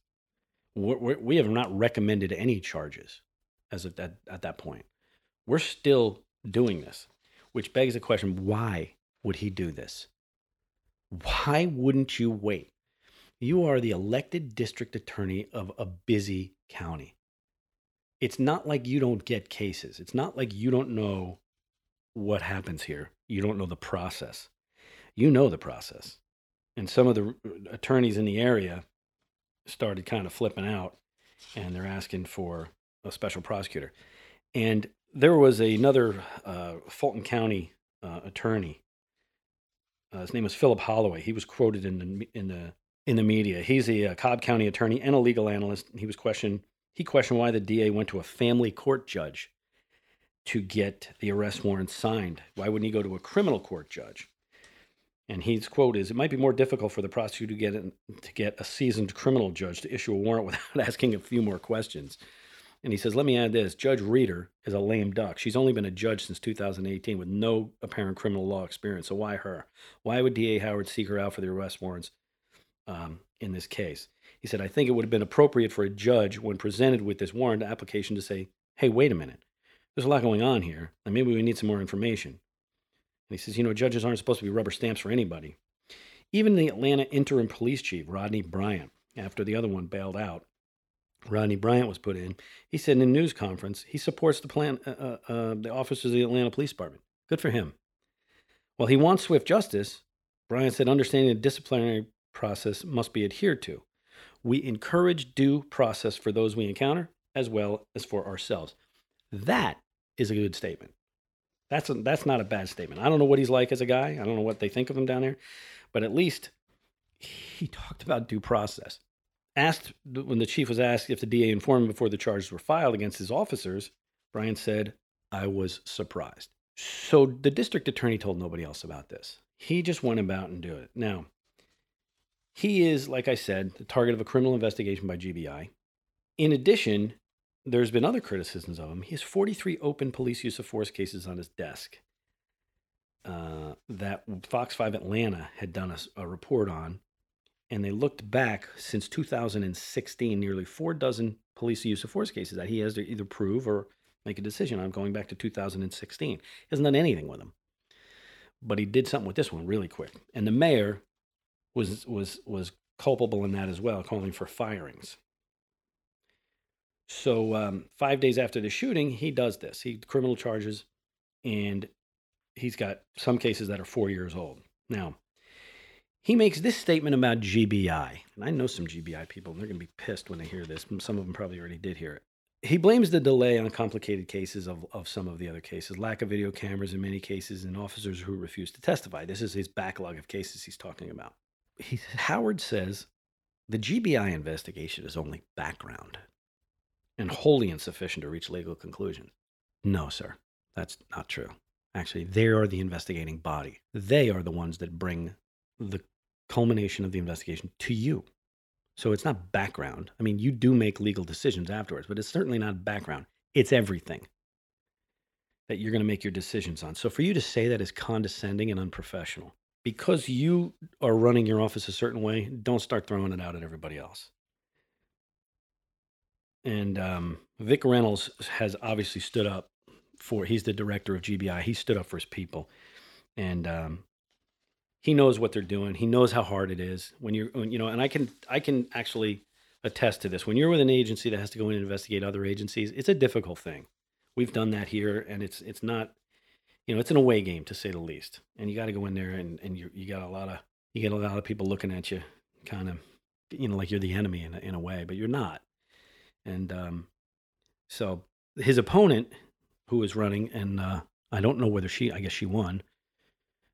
We're, we're, we have not recommended any charges as of that, at that point. We're still doing this, which begs the question, why would he do this? Why wouldn't you wait? You are the elected district attorney of a busy county. It's not like you don't get cases. It's not like you don't know what happens here. You don't know the process. You know the process. And some of the attorneys in the area started kind of flipping out, and they're asking for a special prosecutor. And there was another uh, Fulton County uh, attorney. Uh, his name was Philip Holloway. He was quoted in the in the in the media. He's a, a Cobb County attorney and a legal analyst. He was questioned. He questioned why the D A went to a family court judge to get the arrest warrant signed. Why wouldn't he go to a criminal court judge? And his quote is, "It might be more difficult for the prosecutor to get an, to get a seasoned criminal judge to issue a warrant without asking a few more questions." And he says, "Let me add this: Judge Reeder is a lame duck. She's only been a judge since two thousand eighteen with no apparent criminal law experience. So why her? Why would D A Howard seek her out for the arrest warrants?" Um, in this case, he said, I think it would have been appropriate for a judge when presented with this warrant application to say, hey, wait a minute, there's a lot going on here, and maybe we need some more information. And he says, you know, judges aren't supposed to be rubber stamps for anybody. Even the Atlanta interim police chief, Rodney Bryant, after the other one bailed out, Rodney Bryant was put in. He said in a news conference, he supports the plan, uh, uh, the officers of the Atlanta Police Department. Good for him. Well, he wants swift justice. Bryant said, understanding the disciplinary process must be adhered to. We encourage due process for those we encounter as well as for ourselves. That is a good statement. That's a, that's not a bad statement. I don't know what he's like as a guy. I don't know what they think of him down there. But at least he talked about due process. Asked when the chief was asked if the D A informed him before the charges were filed against his officers, Bryant said, "I was surprised." So the district attorney told nobody else about this. He just went about and did it. Now, he is, like I said, the target of a criminal investigation by G B I. In addition, there's been other criticisms of him. He has forty-three open police use of force cases on his desk uh, that Fox five Atlanta had done a, a report on, and they looked back since two thousand sixteen, nearly four dozen police use of force cases that he has to either prove or make a decision on going back to two thousand sixteen. He hasn't done anything with them, but he did something with this one really quick. And the mayor was was was culpable in that as well, calling for firings. So um, five days after the shooting, he does this. He criminal charges, and he's got some cases that are four years old. Now, he makes this statement about G B I, and I know some G B I people, and they're going to be pissed when they hear this. Some of them probably already did hear it. He blames the delay on complicated cases of, of some of the other cases, lack of video cameras in many cases, and officers who refuse to testify. This is his backlog of cases he's talking about. He, Howard says the G B I investigation is only background and wholly insufficient to reach legal conclusions. No, sir, that's not true. Actually, they are the investigating body. They are the ones that bring the culmination of the investigation to you. So it's not background. I mean, you do make legal decisions afterwards, but it's certainly not background. It's everything that you're going to make your decisions on. So for you to say that is condescending and unprofessional. Because you are running your office a certain way, don't start throwing it out at everybody else. And um, Vic Reynolds has obviously stood up for, he's the director of G B I. He stood up for his people. And um, he knows what they're doing. He knows how hard it is when you're, when, you know, and I can, I can actually attest to this. When you're with an agency that has to go in and investigate other agencies, it's a difficult thing. We've done that here, and it's, it's not, you know, it's an away game, to say the least. And you got to go in there and, and you you got a lot of, you get a lot of people looking at you kind of, you know, like you're the enemy in a, in a way, but you're not. And um, so his opponent, who was running, and uh, I don't know whether she, I guess she won,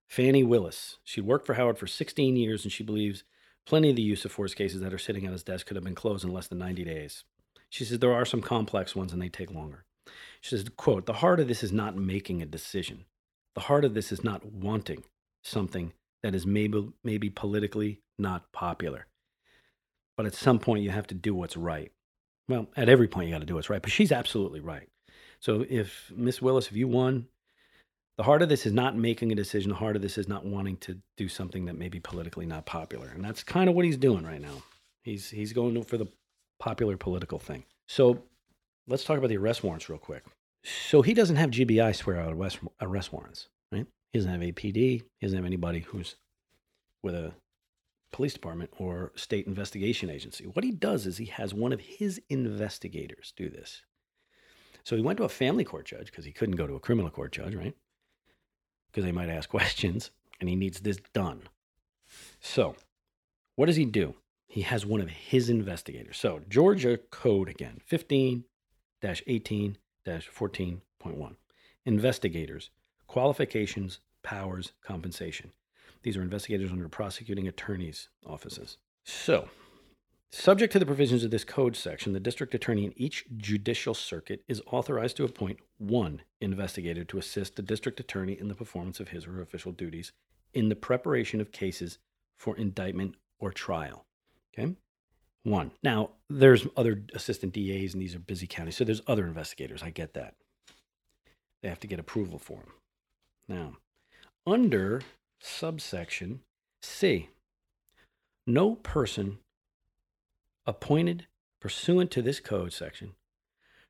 Fannie Willis. She worked for Howard for sixteen years, and she believes plenty of the use of force cases that are sitting on his desk could have been closed in less than ninety days. She says there are some complex ones, and they take longer. She says, quote, "The heart of this is not making a decision. The heart of this is not wanting something that is maybe maybe politically not popular. But at some point, you have to do what's right." Well, at every point you got to do what's right, but she's absolutely right. So if, Miss Willis, if you won, the heart of this is not making a decision. The heart of this is not wanting to do something that may be politically not popular. And that's kind of what he's doing right now. He's he's going for the popular political thing. So let's talk about the arrest warrants real quick. So he doesn't have G B I swear out arrest, arrest warrants, right? He doesn't have A P D. He doesn't have anybody who's with a police department or state investigation agency. What he does is he has one of his investigators do this. So he went to a family court judge because he couldn't go to a criminal court judge, right? Because they might ask questions, and he needs this done. So what does he do? He has one of his investigators. So Georgia Code again, fifteen dash eighteen dash fourteen point one. Investigators, qualifications, powers, compensation. These are investigators under prosecuting attorneys' offices. So, subject to the provisions of this code section, the district attorney in each judicial circuit is authorized to appoint one investigator to assist the district attorney in the performance of his or her official duties in the preparation of cases for indictment or trial. Okay? One. Now, there's other assistant D As, and these are busy counties, so there's other investigators. I get that. They have to get approval for them. Now, under subsection C, no person appointed pursuant to this code section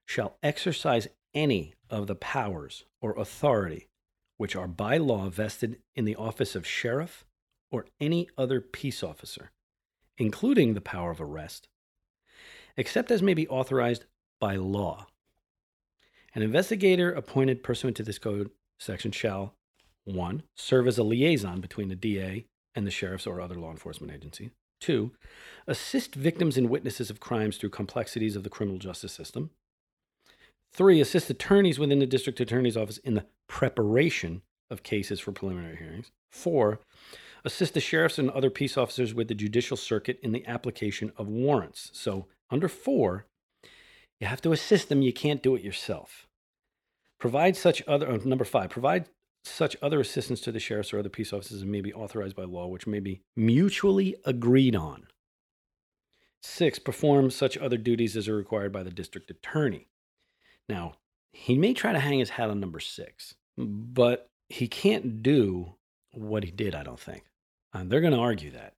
shall exercise any of the powers or authority which are by law vested in the office of sheriff or any other peace officer, including the power of arrest, except as may be authorized by law. An investigator appointed pursuant to this code section shall, one, serve as a liaison between the D A and the sheriff's or other law enforcement agency. Two, assist victims and witnesses of crimes through complexities of the criminal justice system. Three, assist attorneys within the district attorney's office in the preparation of cases for preliminary hearings. Four, assist the sheriffs and other peace officers with the judicial circuit in the application of warrants. So under four, you have to assist them. You can't do it yourself. Provide such other, oh, number five, provide such other assistance to the sheriffs or other peace officers as may be authorized by law, which may be mutually agreed on. Six, perform such other duties as are required by the district attorney. Now, he may try to hang his hat on number six, but he can't do what he did, I don't think. And they're going to argue that.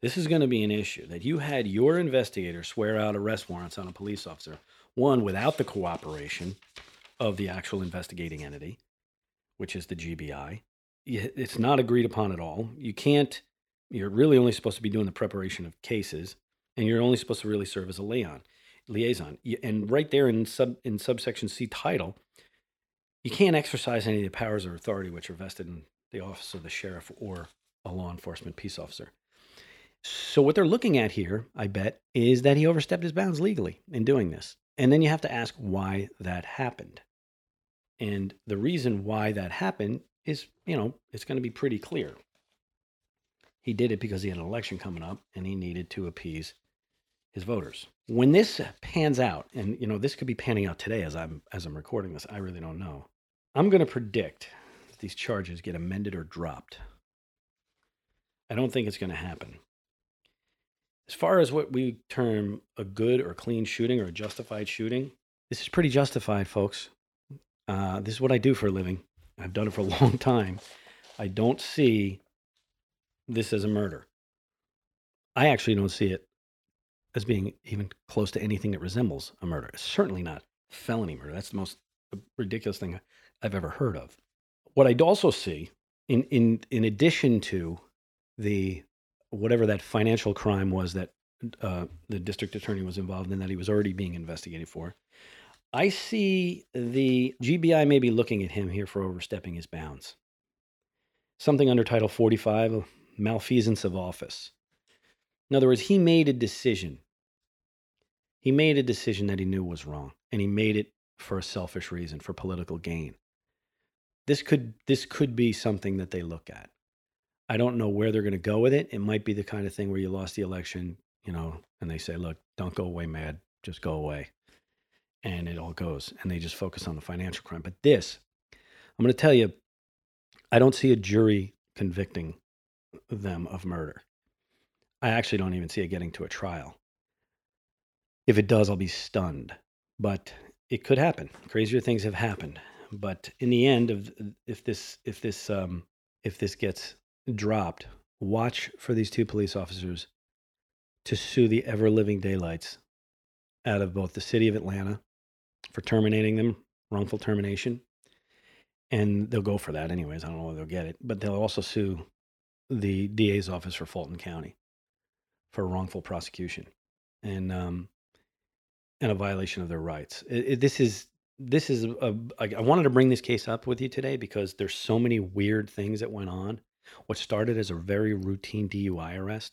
This is going to be an issue, that you had your investigator swear out arrest warrants on a police officer, one, without the cooperation of the actual investigating entity, which is the G B I. It's not agreed upon at all. You can't, you're really only supposed to be doing the preparation of cases, and you're only supposed to really serve as a liaison. liaison. And right there in sub in subsection C title, you can't exercise any of the powers or authority which are vested in the office of the sheriff or a law enforcement peace officer. So what they're looking at here, I bet, is that he overstepped his bounds legally in doing this. And then you have to ask why that happened. And the reason why that happened is, you know, it's going to be pretty clear. He did it because he had an election coming up and he needed to appease his voters. When this pans out, and you know, this could be panning out today as I'm as I'm recording this, I really don't know. I'm going to predict that these charges get amended or dropped. I don't think it's going to happen. As far as what we term a good or clean shooting or a justified shooting, this is pretty justified, folks. Uh, this is what I do for a living. I've done it for a long time. I don't see this as a murder. I actually don't see it as being even close to anything that resembles a murder. It's certainly not felony murder. That's the most ridiculous thing I've ever heard of. What I also see, in in in addition to the whatever that financial crime was that uh, the district attorney was involved in, that he was already being investigated for, I see the G B I may be looking at him here for overstepping his bounds. Something under Title forty-five, malfeasance of office. In other words, he made a decision. He made a decision that he knew was wrong, and he made it for a selfish reason, for political gain. This could this could be something that they look at. I don't know where they're going to go with it. It might be the kind of thing where you lost the election, you know, and they say, look, don't go away mad, just go away. And it all goes, and they just focus on the financial crime. But this, I'm going to tell you, I don't see a jury convicting them of murder. I actually don't even see it getting to a trial. If it does, I'll be stunned. But it could happen. Crazier things have happened. But in the end, of if this if this um, if this gets dropped, watch for these two police officers to sue the ever-living daylights out of both the city of Atlanta for terminating them, wrongful termination, and they'll go for that anyways. I don't know whether they'll get it, but they'll also sue the D A's office for Fulton County for wrongful prosecution and um, and a violation of their rights. It, it, this is this is a, I, I wanted to bring this case up with you today because there's so many weird things that went on. What started as a very routine D U I arrest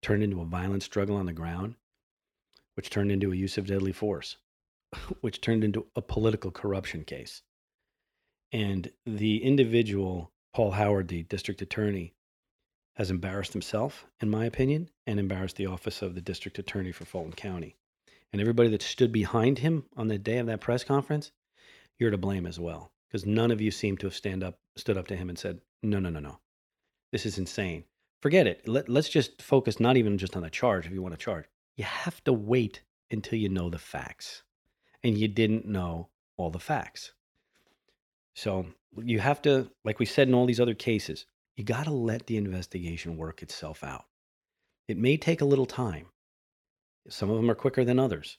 turned into a violent struggle on the ground, which turned into a use of deadly force, which turned into a political corruption case. And the individual, Paul Howard, the district attorney, has embarrassed himself, in my opinion, and embarrassed the office of the district attorney for Fulton County. And everybody that stood behind him on the day of that press conference, you're to blame as well, because none of you seem to have stand up, stood up to him and said, no, no, no, no, this is insane. Forget it. Let, let's just focus not even just on a charge if you want to charge. You have to wait until you know the facts. And you didn't know all the facts. So you have to, like we said in all these other cases, you got to let the investigation work itself out. It may take a little time. Some of them are quicker than others.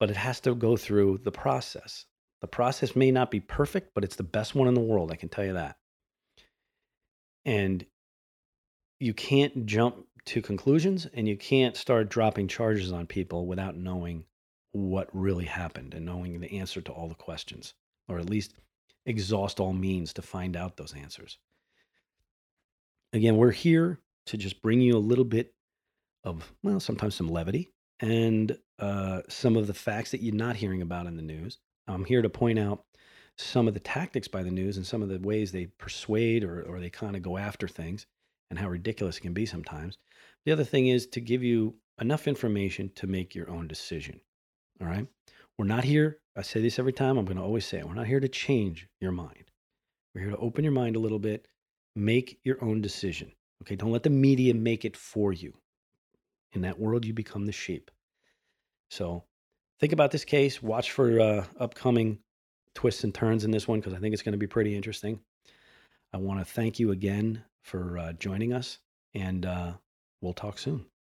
But it has to go through the process. The process may not be perfect, but it's the best one in the world, I can tell you that. And you can't jump to conclusions, and you can't start dropping charges on people without knowing what really happened and knowing the answer to all the questions, or at least exhaust all means to find out those answers. Again, we're here to just bring you a little bit of, well, sometimes some levity and uh, some of the facts that you're not hearing about in the news. I'm here to point out some of the tactics by the news and some of the ways they persuade or, or they kind of go after things and how ridiculous it can be sometimes. The other thing is to give you enough information to make your own decision. All right. We're not here. I say this every time. I'm going to always say it. We're not here to change your mind. We're here to open your mind a little bit, make your own decision. Okay. Don't let the media make it for you. In that world, you become the sheep. So think about this case. Watch for uh, upcoming twists and turns in this one, because I think it's going to be pretty interesting. I want to thank you again for uh, joining us, and uh, we'll talk soon.